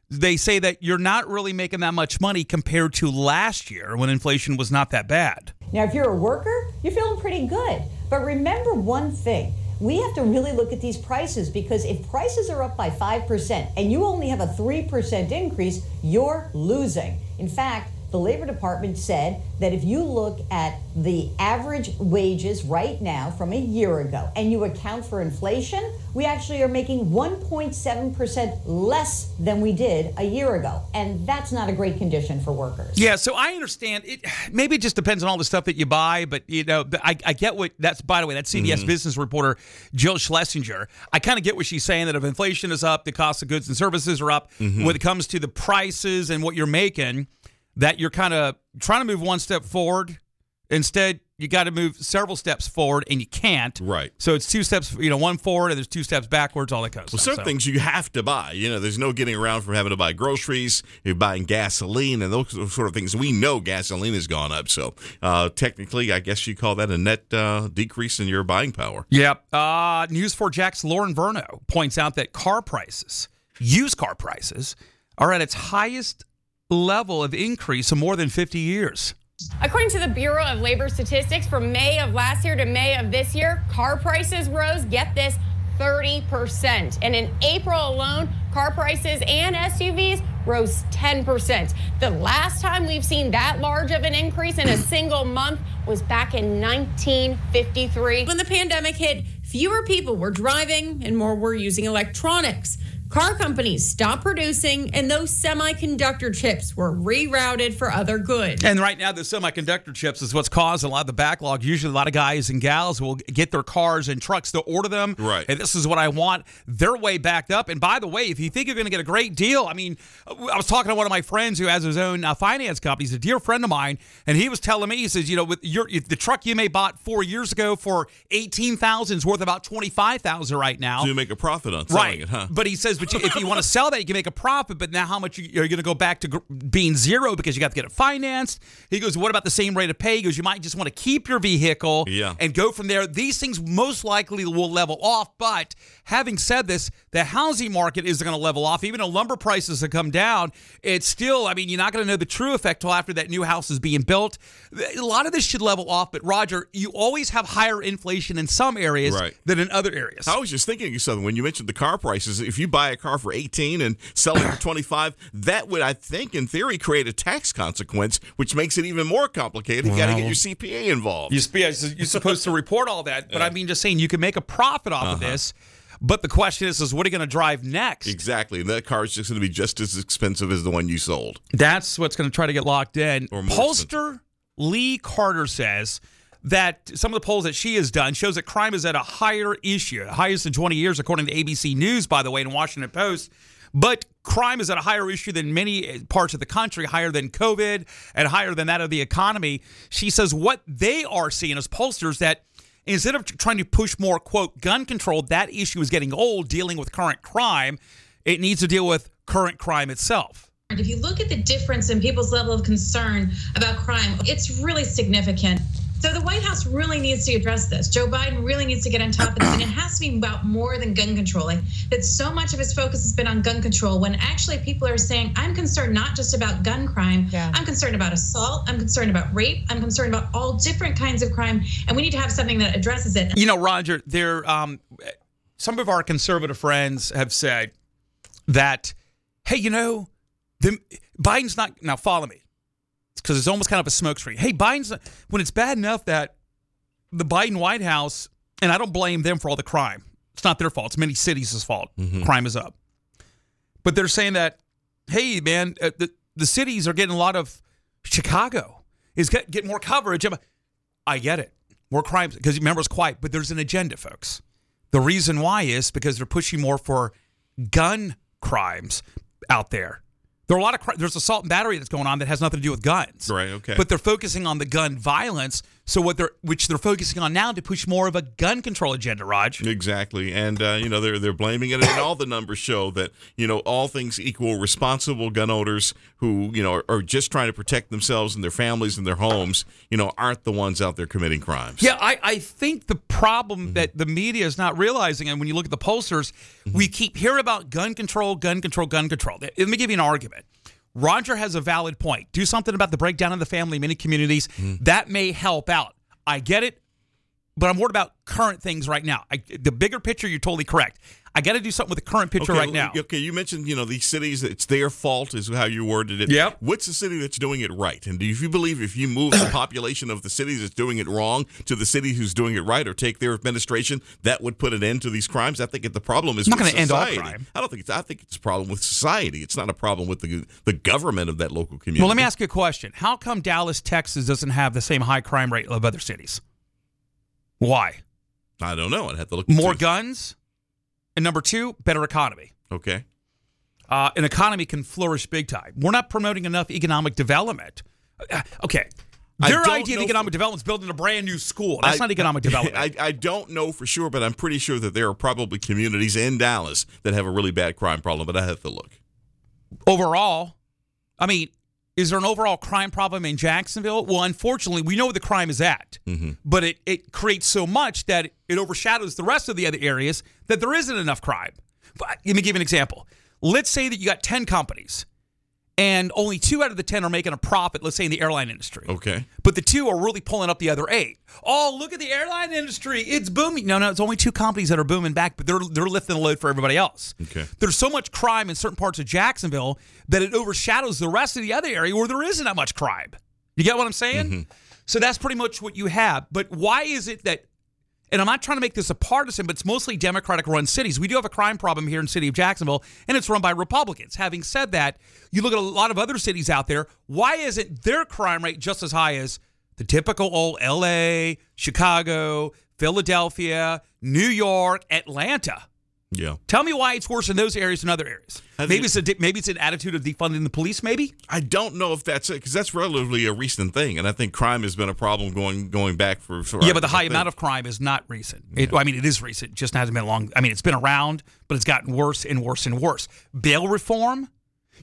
they say that you're not really making that much money compared to last year when inflation was not that bad. Now, if you're a worker, you're feeling pretty good. But remember one thing. We have to really look at these prices, because if prices are up by 5% and you only have a 3% increase, you're losing. In fact, the Labor Department said that if you look at the average wages right now from a year ago and you account for inflation, we actually are making 1.7% less than we did a year ago. And that's not a great condition for workers. Yeah, so I understand. Maybe it just depends on all the stuff that you buy, but you know, I get what that's, by the way, that CBS business reporter, Jill Schlesinger, I kind of get what she's saying, that if inflation is up, the cost of goods and services are up. When it comes to the prices and what you're making, that you're kind of trying to move one step forward. Instead, you got to move several steps forward, and you can't. Right. So it's two steps, you know, one forward, and there's two steps backwards, all that kind of stuff. Well, some things you have to buy. You know, there's no getting around from having to buy groceries. You're buying gasoline and those sort of things. We know gasoline has gone up. So technically, I guess you call that a net decrease in your buying power. Yep. News 4 Jack's Lauren Verno points out that car prices, used car prices, are at its highest level of increase in more than 50 years. According to the Bureau of Labor Statistics, from May of last year to May of this year, car prices rose, get this, 30%. And in April alone, car prices and SUVs rose 10%. The last time we've seen that large of an increase in a single month was back in 1953. When the pandemic hit, fewer people were driving and more were using electronics. Car companies stopped producing, and those semiconductor chips were rerouted for other goods. And right now, the semiconductor chips is what's causing a lot of the backlog. Usually, a lot of guys and gals will get their cars and trucks to order them. Right. And this is what I want. They're way backed up. And by the way, if you think you're going to get a great deal, I mean, I was talking to one of my friends who has his own finance company. He's a dear friend of mine, and he was telling me, he says, you know, with the truck you may bought 4 years ago for $18,000 is worth about $25,000 right now. So you make a profit on selling it, huh? But he says, but if you want to sell that, you can make a profit. But now how much you're going to go back to being zero because you got to get it financed? He goes, what about the same rate of pay? He goes, you might just want to keep your vehicle and go from there. These things most likely will level off. But having said this, the housing market is going to level off. Even though lumber prices have come down, it's still, I mean, you're not going to know the true effect till after that new house is being built. A lot of this should level off. But, Roger, you always have higher inflation in some areas than in other areas. I was just thinking of something when you mentioned the car prices. If you buy a car for $18,000 and sell it for $25,000, that would, I think, in theory, create a tax consequence, which makes it even more complicated. Wow. You got to get your CPA involved. You're supposed to report all that, but I mean, just saying, you can make a profit off of this. But the question is what are you going to drive next? Exactly. That car is just going to be just as expensive as the one you sold. That's what's going to try to get locked in. Pollster Lee Carter says that some of the polls that she has done shows that crime is at a higher issue, highest in 20 years, according to ABC News, by the way, and Washington Post. But crime is at a higher issue than many parts of the country, higher than COVID and higher than that of the economy. She says what they are seeing as pollsters that instead of trying to push more, quote, gun control, that issue is getting old, dealing with current crime. It needs to deal with current crime itself. If you look at the difference in people's level of concern about crime, it's really significant. So the White House really needs to address this. Joe Biden really needs to get on top of this, and it has to be about more than gun control. Like, that so much of his focus has been on gun control when actually people are saying, I'm concerned not just about gun crime, I'm concerned about assault, I'm concerned about rape, I'm concerned about all different kinds of crime, and we need to have something that addresses it. You know, Roger, there some of our conservative friends have said that, hey, you know, Biden's not, now follow me, because it's almost kind of a smokescreen. Hey, when it's bad enough that the Biden White House, and I don't blame them for all the crime. It's not their fault. It's many cities' fault. Crime is up. But they're saying that, hey, man, the cities are getting a lot of, Chicago is getting more coverage. I get it. More crimes, because remember, it's quiet. But there's an agenda, folks. The reason why is because they're pushing more for gun crimes out there. There are a lot of there's assault and battery that's going on that has nothing to do with guns. Right, okay. But they're focusing on the gun violence, so which they're focusing on now to push more of a gun control agenda, Raj. Exactly. And you know, they're blaming it, and all the numbers show that, you know, all things equal, responsible gun owners who, you know, are just trying to protect themselves and their families and their homes, you know, aren't the ones out there committing crimes. Yeah, I think the problem that the media is not realizing, and when you look at the pollsters, we keep hearing about gun control. Let me give you an argument. Roger has a valid point. Do something about the breakdown in the family in many communities. That may help out. I get it, but I'm worried about current things right now. The bigger picture, you're totally correct. I got to do something with the current picture right now. Okay, you mentioned, these cities, it's their fault is how you worded it. Yep. What's the city that's doing it right? And do you believe if you move the population of the cities that's doing it wrong to the city who's doing it right or take their administration, that would put an end to these crimes? I think the problem is not with society. Not going to end all crime. I think it's a problem with society. It's not a problem with the government of that local community. Well, let me ask you a question. How come Dallas, Texas doesn't have the same high crime rate of other cities? Why? I don't know. I'd have to look. More guns? And number two, better economy. Okay. An economy can flourish big time. We're not promoting enough economic development. Okay. Their idea of economic development is building a brand new school. That's not economic development. I don't know for sure, but I'm pretty sure that there are probably communities in Dallas that have a really bad crime problem, but I have to look. Overall, is there an overall crime problem in Jacksonville? Well, unfortunately, we know where the crime is at, but it creates so much that it overshadows the rest of the other areas that there isn't enough crime. But let me give you an example. Let's say that you got 10 companies, and only 2 out of the 10 are making a profit, let's say in the airline industry. Okay. But the 2 are really pulling up the other 8. Oh, look at the airline industry. It's booming. No, it's only 2 companies that are booming back, but they're lifting the load for everybody else. Okay. There's so much crime in certain parts of Jacksonville that it overshadows the rest of the other area where there isn't that much crime. You get what I'm saying? Mm-hmm. So that's pretty much what you have. But why is it that, and I'm not trying to make this a partisan, but it's mostly Democratic-run cities. We do have a crime problem here in the city of Jacksonville, and it's run by Republicans. Having said that, you look at a lot of other cities out there, why isn't their crime rate just as high as the typical old L.A., Chicago, Philadelphia, New York, Atlanta? Yeah. Tell me why it's worse in those areas than other areas. Maybe it's an attitude of defunding the police, maybe? I don't know if that's it, because that's relatively a recent thing, and I think crime has been a problem going back for yeah, but the high amount of crime is not recent. Yeah. It is recent, just hasn't been long. It's been around, but it's gotten worse and worse and worse. Bail reform,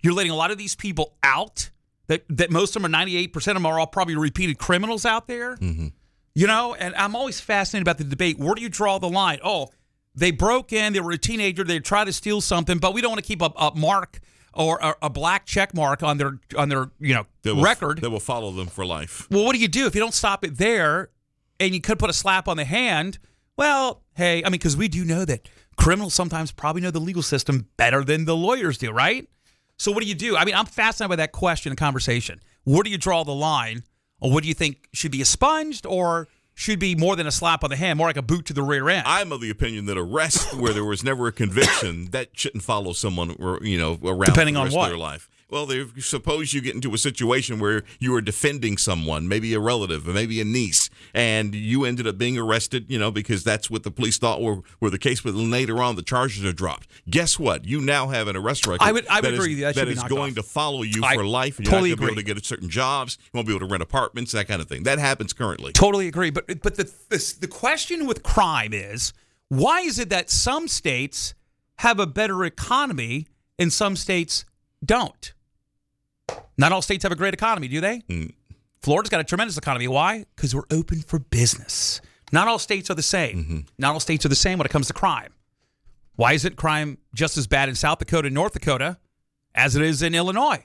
you're letting a lot of these people out, that most of them are 98% of them are all probably repeated criminals out there. Mm-hmm. And I'm always fascinated about the debate. Where do you draw the line? Oh, they broke in, they were a teenager, they tried to steal something, but we don't want to keep a mark or a black check mark on their record. That will follow them for life. Well, what do you do if you don't stop it there and you could put a slap on the hand? Well, hey, because we do know that criminals sometimes probably know the legal system better than the lawyers do, right? So what do you do? I'm fascinated by that question and conversation. Where do you draw the line? Or what do you think should be expunged or should be more than a slap on the hand, more like a boot to the rear end. I'm of the opinion that arrest where there was never a conviction, that shouldn't follow someone around depending on what their life. Well, suppose you get into a situation where you are defending someone, maybe a relative, maybe a niece, and you ended up being arrested, because that's what the police thought were the case, but later on the charges are dropped. Guess what? You now have an arrest record I would agree that is going to follow you for life. You're totally not going to be able to get certain jobs. You won't be able to rent apartments, that kind of thing. That happens currently. Totally agree. But the question with crime is, why is it that some states have a better economy and some states don't? Not all states have a great economy, do they? Mm. Florida's got a tremendous economy. Why? Because we're open for business. Not all states are the same. Mm-hmm. Not all states are the same when it comes to crime. Why isn't crime just as bad in South Dakota and North Dakota as it is in Illinois?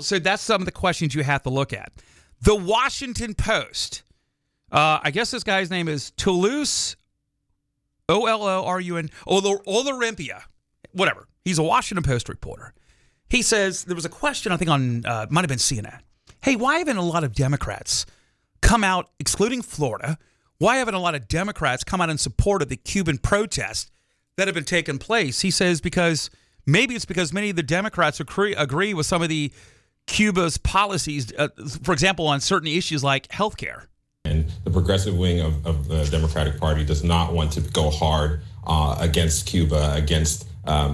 So that's some of the questions you have to look at. The Washington Post. I guess this guy's name is Toulouse Olorun, Olympia. Whatever. He's a Washington Post reporter. He says, there was a question, I think, on, might have been CNN. Hey, why haven't a lot of Democrats come out, excluding Florida, why haven't a lot of Democrats come out in support of the Cuban protests that have been taking place? He says, because many of the Democrats agree with some of the Cuba's policies, for example, on certain issues like health care. And the progressive wing of the Democratic Party does not want to go hard against Cuba, against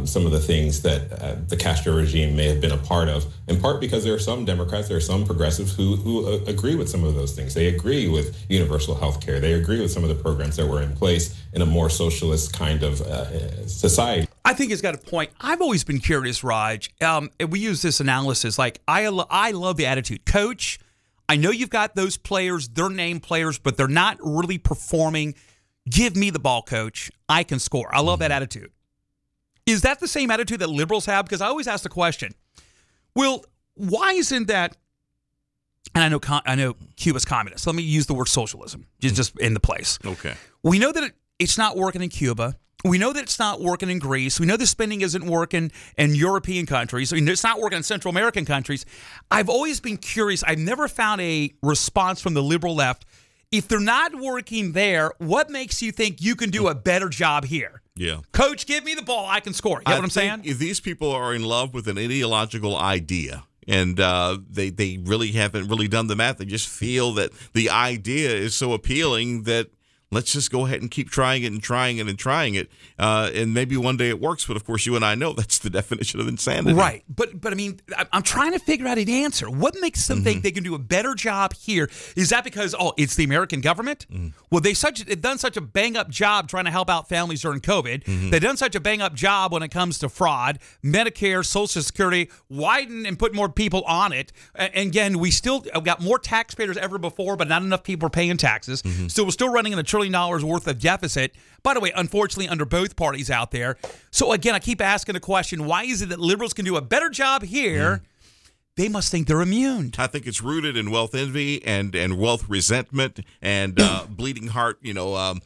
some of the things that the Castro regime may have been a part of, in part because there are some Democrats, there are some progressives who agree with some of those things. They agree with universal health care. They agree with some of the programs that were in place in a more socialist kind of society. I think he's got a point. I've always been curious, Raj, and we use this analysis, like I love the attitude. Coach, I know you've got those players, they're named players, but they're not really performing. Give me the ball, coach. I can score. I love that attitude. Is that the same attitude that liberals have? Because I always ask the question, well, why isn't that And I know Cuba's communist. So let me use the word socialism. It's just in the place. Okay. We know that it's not working in Cuba. We know that it's not working in Greece. We know the spending isn't working in European countries. I mean, it's not working in Central American countries. I've always been curious. I've never found a response from the liberal left. If they're not working there, what makes you think you can do a better job here? Yeah. Coach, give me the ball. I can score. You know what I'm saying? These people are in love with an ideological idea. And they really haven't really done the math. They just feel that the idea is so appealing that let's just go ahead and keep trying it and trying it and trying it. And maybe one day it works. But, of course, you and I know that's the definition of insanity. Right. But I mean, I'm trying to figure out an answer. What makes them think they can do a better job here? Is that because, it's the American government? Mm-hmm. Well, they've done such a bang-up job trying to help out families during COVID. Mm-hmm. They've done such a bang-up job when it comes to fraud, Medicare, Social Security, widen and put more people on it. And again, we still got more taxpayers ever before, but not enough people are paying taxes. Mm-hmm. So we're still running in a $1 trillion worth of deficit, by the way, unfortunately, under both parties out there. So, again, I keep asking the question, why is it that liberals can do a better job here? They must think they're immune. I think it's rooted in wealth envy and wealth resentment and bleeding heart, I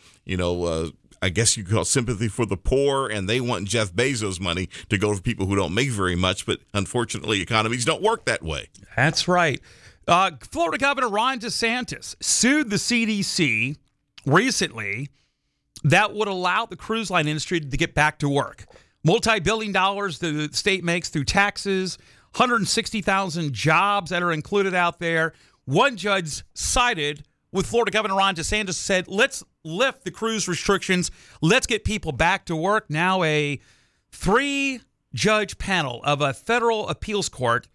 guess you call sympathy for the poor, and they want Jeff Bezos' money to go to people who don't make very much, but unfortunately, economies don't work that way. That's right. Florida Governor Ron DeSantis sued the CDC recently, that would allow the cruise line industry to get back to work. Multi-billion dollars the state makes through taxes, 160,000 jobs that are included out there. One judge sided with Florida Governor Ron DeSantis, said, let's lift the cruise restrictions. Let's get people back to work. Now a 3-judge panel of a federal appeals court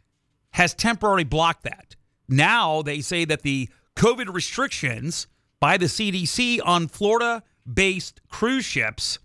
has temporarily blocked that. Now they say that the COVID restrictions by the CDC on Florida-based cruise ships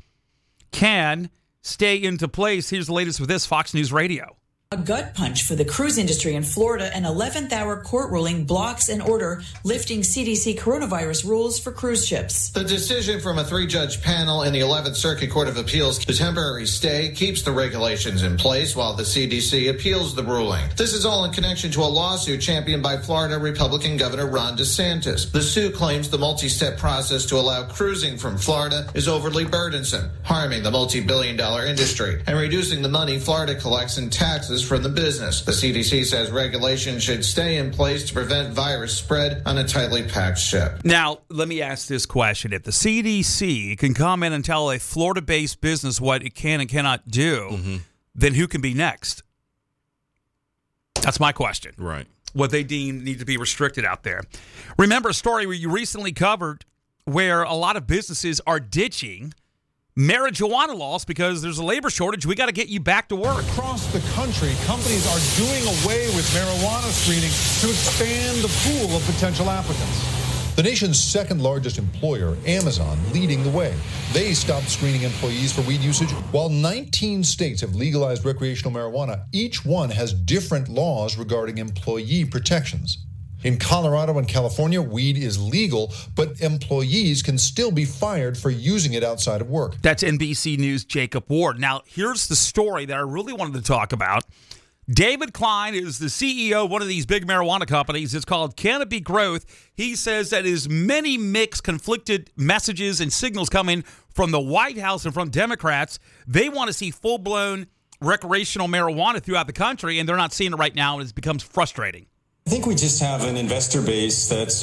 can stay into place. Here's the latest with this, Fox News Radio. A gut punch for the cruise industry in Florida. An 11th-hour court ruling blocks an order lifting CDC coronavirus rules for cruise ships. The decision from a 3-judge panel in the 11th Circuit Court of Appeals, the temporary stay keeps the regulations in place while the CDC appeals the ruling. This is all in connection to a lawsuit championed by Florida Republican Governor Ron DeSantis. The suit claims the multi-step process to allow cruising from Florida is overly burdensome, harming the multi-billion-dollar industry and reducing the money Florida collects in taxes from the business. The CDC says regulations should stay in place to prevent virus spread on a tightly packed ship. Now, let me ask this question. If the CDC can come in and tell a Florida-based business what it can and cannot do, then who can be next? That's my question. Right. What they deem need to be restricted out there. Remember a story where you recently covered where a lot of businesses are ditching marijuana laws because there's a labor shortage. We got to get you back to work. Across the country, companies are doing away with marijuana screening to expand the pool of potential applicants. The nation's second largest employer, Amazon, leading the way. They stopped screening employees for weed usage. While 19 states have legalized recreational marijuana, each one has different laws regarding employee protections. In Colorado and California, weed is legal, but employees can still be fired for using it outside of work. That's NBC News' Jacob Ward. Now, here's the story that I really wanted to talk about. David Klein is the CEO of one of these big marijuana companies. It's called Canopy Growth. He says that as many mixed, conflicted messages and signals coming from the White House and from Democrats, they want to see full-blown recreational marijuana throughout the country, and they're not seeing it right now, and it becomes frustrating. I think we just have an investor base that's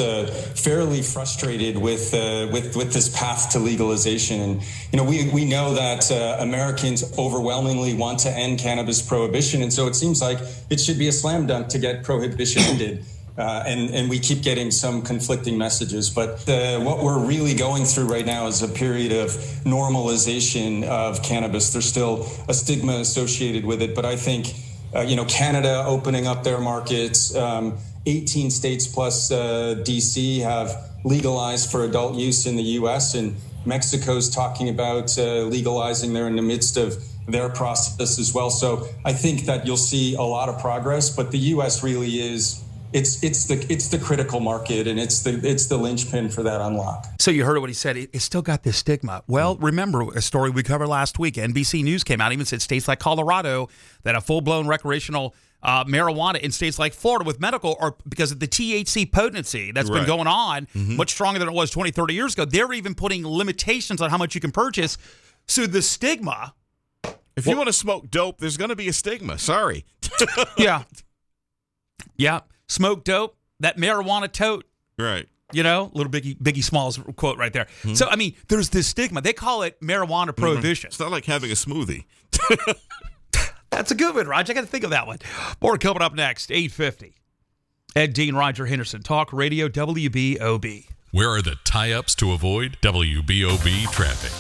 fairly frustrated with this path to legalization. And, we know that Americans overwhelmingly want to end cannabis prohibition. And so it seems like it should be a slam dunk to get prohibition ended. And we keep getting some conflicting messages. But what we're really going through right now is a period of normalization of cannabis. There's still a stigma associated with it. But I think Canada opening up their markets, 18 states plus D.C. have legalized for adult use in the U.S. and Mexico's talking about legalizing. They're in the midst of their process as well. So I think that you'll see a lot of progress. But the U.S. really is it's the critical market, and it's the linchpin for that unlock. So you heard what he said. It's still got this stigma. Well, remember a story we covered last week. NBC News came out, even said states like Colorado that have full-blown recreational marijuana in states like Florida with medical, or because of the THC potency that's been going on much stronger than it was 20, 30 years ago. They're even putting limitations on how much you can purchase. So the stigma. If you want to smoke dope, there's going to be a stigma. Sorry. Yeah. Smoke dope, that marijuana tote. Right. You know, little Biggie Smalls quote right there. Mm-hmm. So, I mean, there's this stigma. They call it marijuana prohibition. Mm-hmm. It's not like having a smoothie. That's a good one, Roger. I got to think of that one. More coming up next, 850. Ed Dean, Roger Henderson, Talk Radio, WBOB. Where are the tie-ups to avoid? WBOB traffic.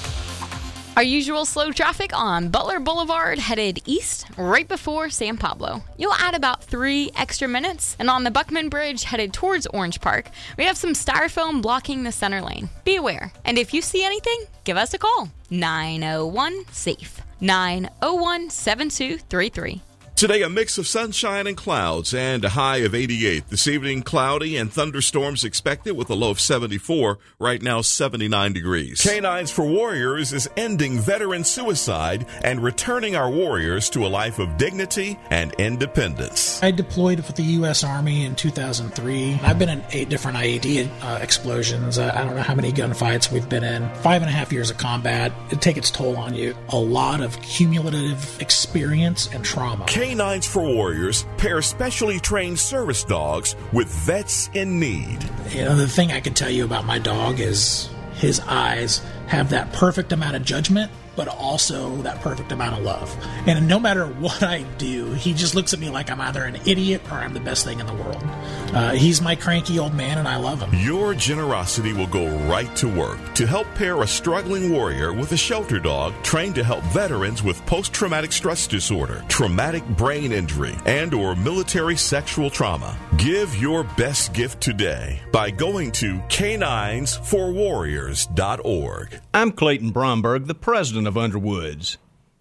Our usual slow traffic on Butler Boulevard headed east right before San Pablo. You'll add about 3 extra minutes. And on the Buckman Bridge headed towards Orange Park, we have some styrofoam blocking the center lane. Be aware. And if you see anything, give us a call. 901-SAFE. 901-7233. Today, a mix of sunshine and clouds and a high of 88. This evening, cloudy and thunderstorms expected with a low of 74. Right now, 79 degrees. Canines for Warriors is ending veteran suicide and returning our warriors to a life of dignity and independence. I deployed with the U.S. Army in 2003. I've been in 8 different IED explosions. I don't know how many gunfights we've been in. 5.5 years of combat. It takes its toll on you. A lot of cumulative experience and trauma. Canines for Warriors pair specially trained service dogs with vets in need. You know, the thing I can tell you about my dog is his eyes have that perfect amount of judgment, but also that perfect amount of love. And no matter what I do, he just looks at me like I'm either an idiot or I'm the best thing in the world. He's my cranky old man, and I love him. Your generosity will go right to work to help pair a struggling warrior with a shelter dog trained to help veterans with post-traumatic stress disorder, traumatic brain injury, and or military sexual trauma. Give your best gift today by going to caninesforwarriors.org. I'm Clayton Bromberg, the president of Underwoods.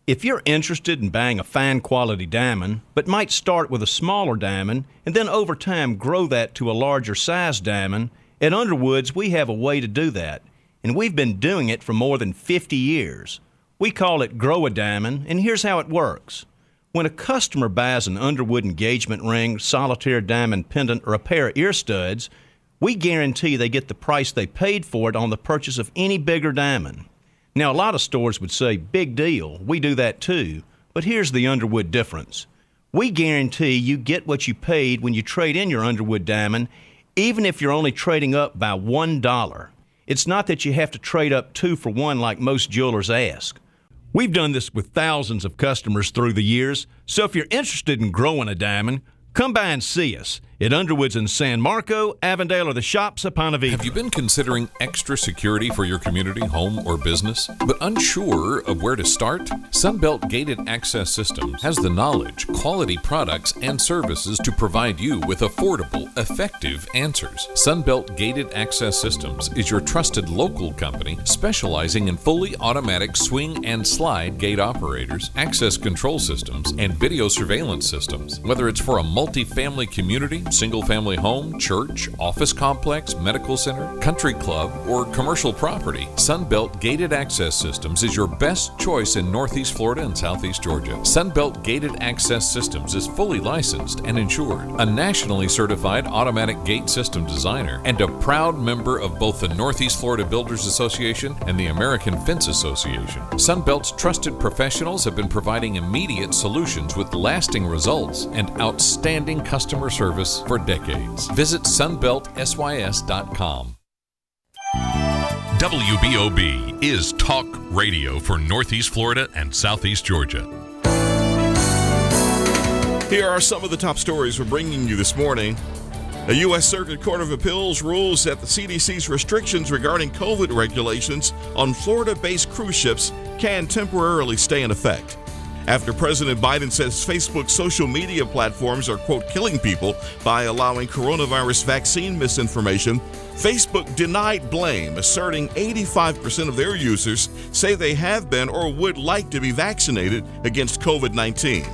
If you're interested in buying a fine quality diamond, but might start with a smaller diamond and then over time grow that to a larger size diamond, at Underwoods we have a way to do that, and we've been doing it for more than 50 years. We call it Grow a Diamond, and here's how it works. When a customer buys an Underwood engagement ring, solitaire diamond pendant, or a pair of ear studs, we guarantee they get the price they paid for it on the purchase of any bigger diamond. Now, a lot of stores would say, big deal, we do that too, but here's the Underwood difference. We guarantee you get what you paid when you trade in your Underwood diamond, even if you're only trading up by $1. It's not that you have to trade up 2 for 1 like most jewelers ask. We've done this with thousands of customers through the years, so if you're interested in growing a diamond, come by and see us at Underwoods in San Marco, Avondale, or the shops at Ponte Vedra. Have you been considering extra security for your community, home, or business, but unsure of where to start? Sunbelt Gated Access Systems has the knowledge, quality products, and services to provide you with affordable, effective answers. Sunbelt Gated Access Systems is your trusted local company specializing in fully automatic swing and slide gate operators, access control systems, and video surveillance systems. Whether it's for a multi-family community, single-family home, church, office complex, medical center, country club, or commercial property, Sunbelt Gated Access Systems is your best choice in Northeast Florida and Southeast Georgia. Sunbelt Gated Access Systems is fully licensed and insured, a nationally certified automatic gate system designer, and a proud member of both the Northeast Florida Builders Association and the American Fence Association. Sunbelt's trusted professionals have been providing immediate solutions with lasting results and outstanding customer service for decades. Visit sunbeltsys.com. WBOB is talk radio for Northeast Florida and Southeast Georgia. Here are some of the top stories we're bringing you this morning. A U.S. Circuit Court of Appeals rules that the CDC's restrictions regarding COVID regulations on Florida-based cruise ships can temporarily stay in effect. After President Biden says Facebook's social media platforms are, quote, killing people by allowing coronavirus vaccine misinformation, Facebook denied blame, asserting 85% of their users say they have been or would like to be vaccinated against COVID-19.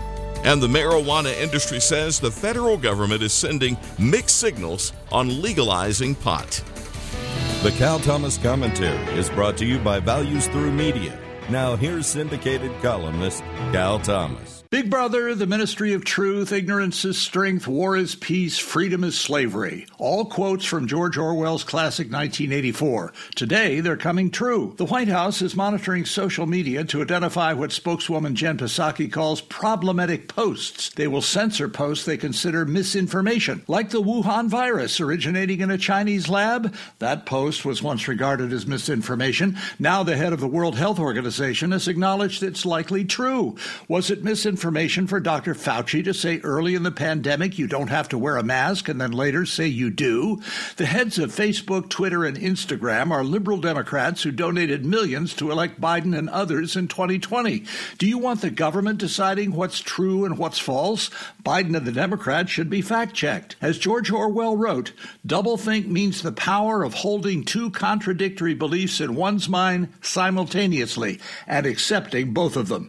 And the marijuana industry says the federal government is sending mixed signals on legalizing pot. The Cal Thomas Commentary is brought to you by Values Through Media. Now here's syndicated columnist Cal Thomas. Big Brother, the Ministry of Truth, Ignorance is Strength, War is Peace, Freedom is Slavery. All quotes from George Orwell's classic 1984. Today, they're coming true. The White House is monitoring social media to identify what spokeswoman Jen Psaki calls problematic posts. They will censor posts they consider misinformation, like the Wuhan virus originating in a Chinese lab. That post was once regarded as misinformation. Now the head of the World Health Organization has acknowledged it's likely true. Was it misinformation for Dr. Fauci to say early in the pandemic you don't have to wear a mask and then later say you do? The heads of Facebook, Twitter, and Instagram are liberal Democrats who donated millions to elect Biden and others in 2020. Do you want the government deciding what's true and what's false? Biden and the Democrats should be fact-checked. As George Orwell wrote, doublethink means the power of holding two contradictory beliefs in one's mind simultaneously and accepting both of them.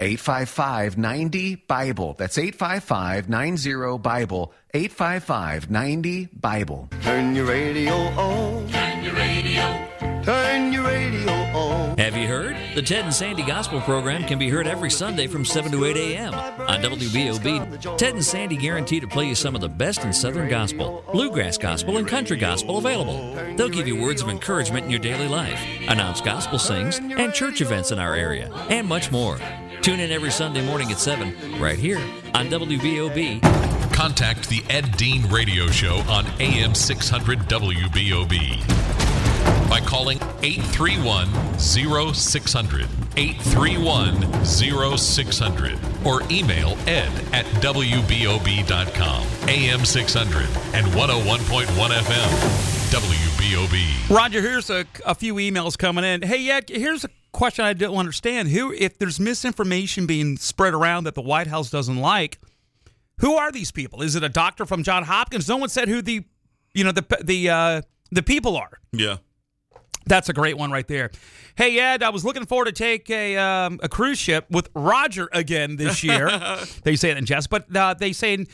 855-90-BIBLE. That's 855-90-BIBLE. 855-90-BIBLE. Turn your radio on. Turn your radio on. Turn your radio on. Have you heard? The Ted and Sandy Gospel Program can be heard every Sunday from 7 to 8 a.m. on WBOB. Ted and Sandy guarantee to play you some of the best in Southern Gospel, Bluegrass Gospel, and Country Gospel available. They'll give you words of encouragement in your daily life, announce gospel sings, and church events in our area, and much more. Tune in every Sunday morning at 7, right here on WBOB. Contact the Ed Dean Radio Show on AM 600 WBOB by calling 831-0600, 831-0600, or email ed@wbob.com, AM 600 and 101.1 FM, WBOB. Roger, here's a few emails coming in. Hey, Ed, here's a question I don't understand. If there's misinformation being spread around that the White House doesn't like, who are these people? Is it a doctor from Johns Hopkins? No one said who the people are. Yeah, that's a great one right there. Hey Ed, I was looking forward to take a cruise ship with Roger again this year. They say it in jest, but couldn't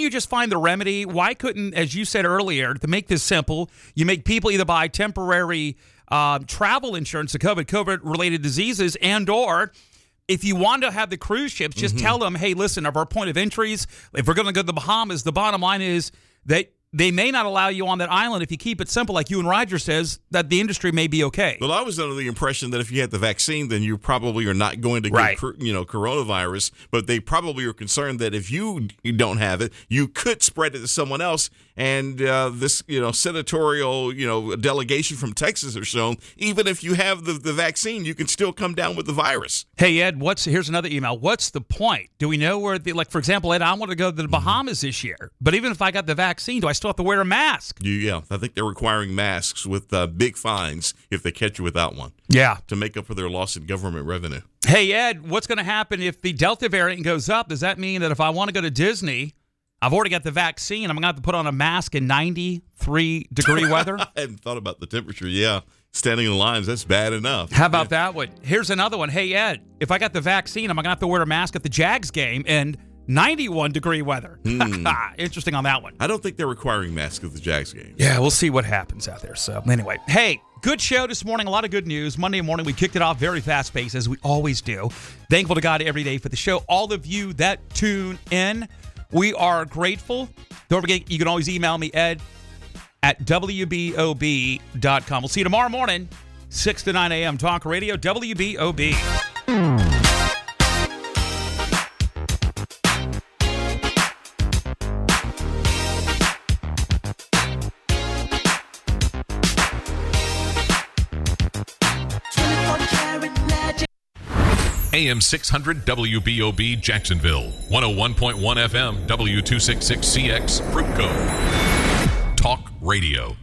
you just find the remedy? Why couldn't, as you said earlier, to make this simple, you make people either buy temporary travel insurance to cover COVID-related diseases, and or if you want to have the cruise ships, just tell them, hey, listen, of our point of entries, if we're going to go to the Bahamas, the bottom line is that they may not allow you on that island. If you keep it simple, like you and Roger says, that the industry may be okay. Well, I was under the impression that if you had the vaccine, then you probably are not going to get coronavirus, but they probably are concerned that if you don't have it, you could spread it to someone else. And this, senatorial, delegation from Texas has shown even if you have the vaccine, you can still come down with the virus. Hey, Ed, here's another email. What's the point? Do we know where for example, Ed, I want to go to the Bahamas this year, but even if I got the vaccine, do I still have to wear a mask? Yeah, I think they're requiring masks with big fines if they catch you without one. Yeah. To make up for their loss in government revenue. Hey, Ed, what's going to happen if the Delta variant goes up? Does that mean that if I want to go to Disney, I've already got the vaccine, I'm going to have to put on a mask in 93-degree weather? I hadn't thought about the temperature, yeah. Standing in lines, that's bad enough. How about that one? Here's another one. Hey, Ed, if I got the vaccine, I'm going to have to wear a mask at the Jags game and 91-degree weather. Interesting on that one. I don't think they're requiring masks at the Jags game. Yeah, we'll see what happens out there. So anyway, hey, Good show this morning. A lot of good news. Monday morning, we kicked it off very fast-paced, as we always do. Thankful to God every day for the show. All of you that tune in, we are grateful. Don't forget, you can always email me, Ed, at WBOB.com. We'll see you tomorrow morning, 6 to 9 a.m. Talk Radio, WBOB. AM 600 WBOB Jacksonville, 101.1 FM W266CX Fruitco. Talk Radio.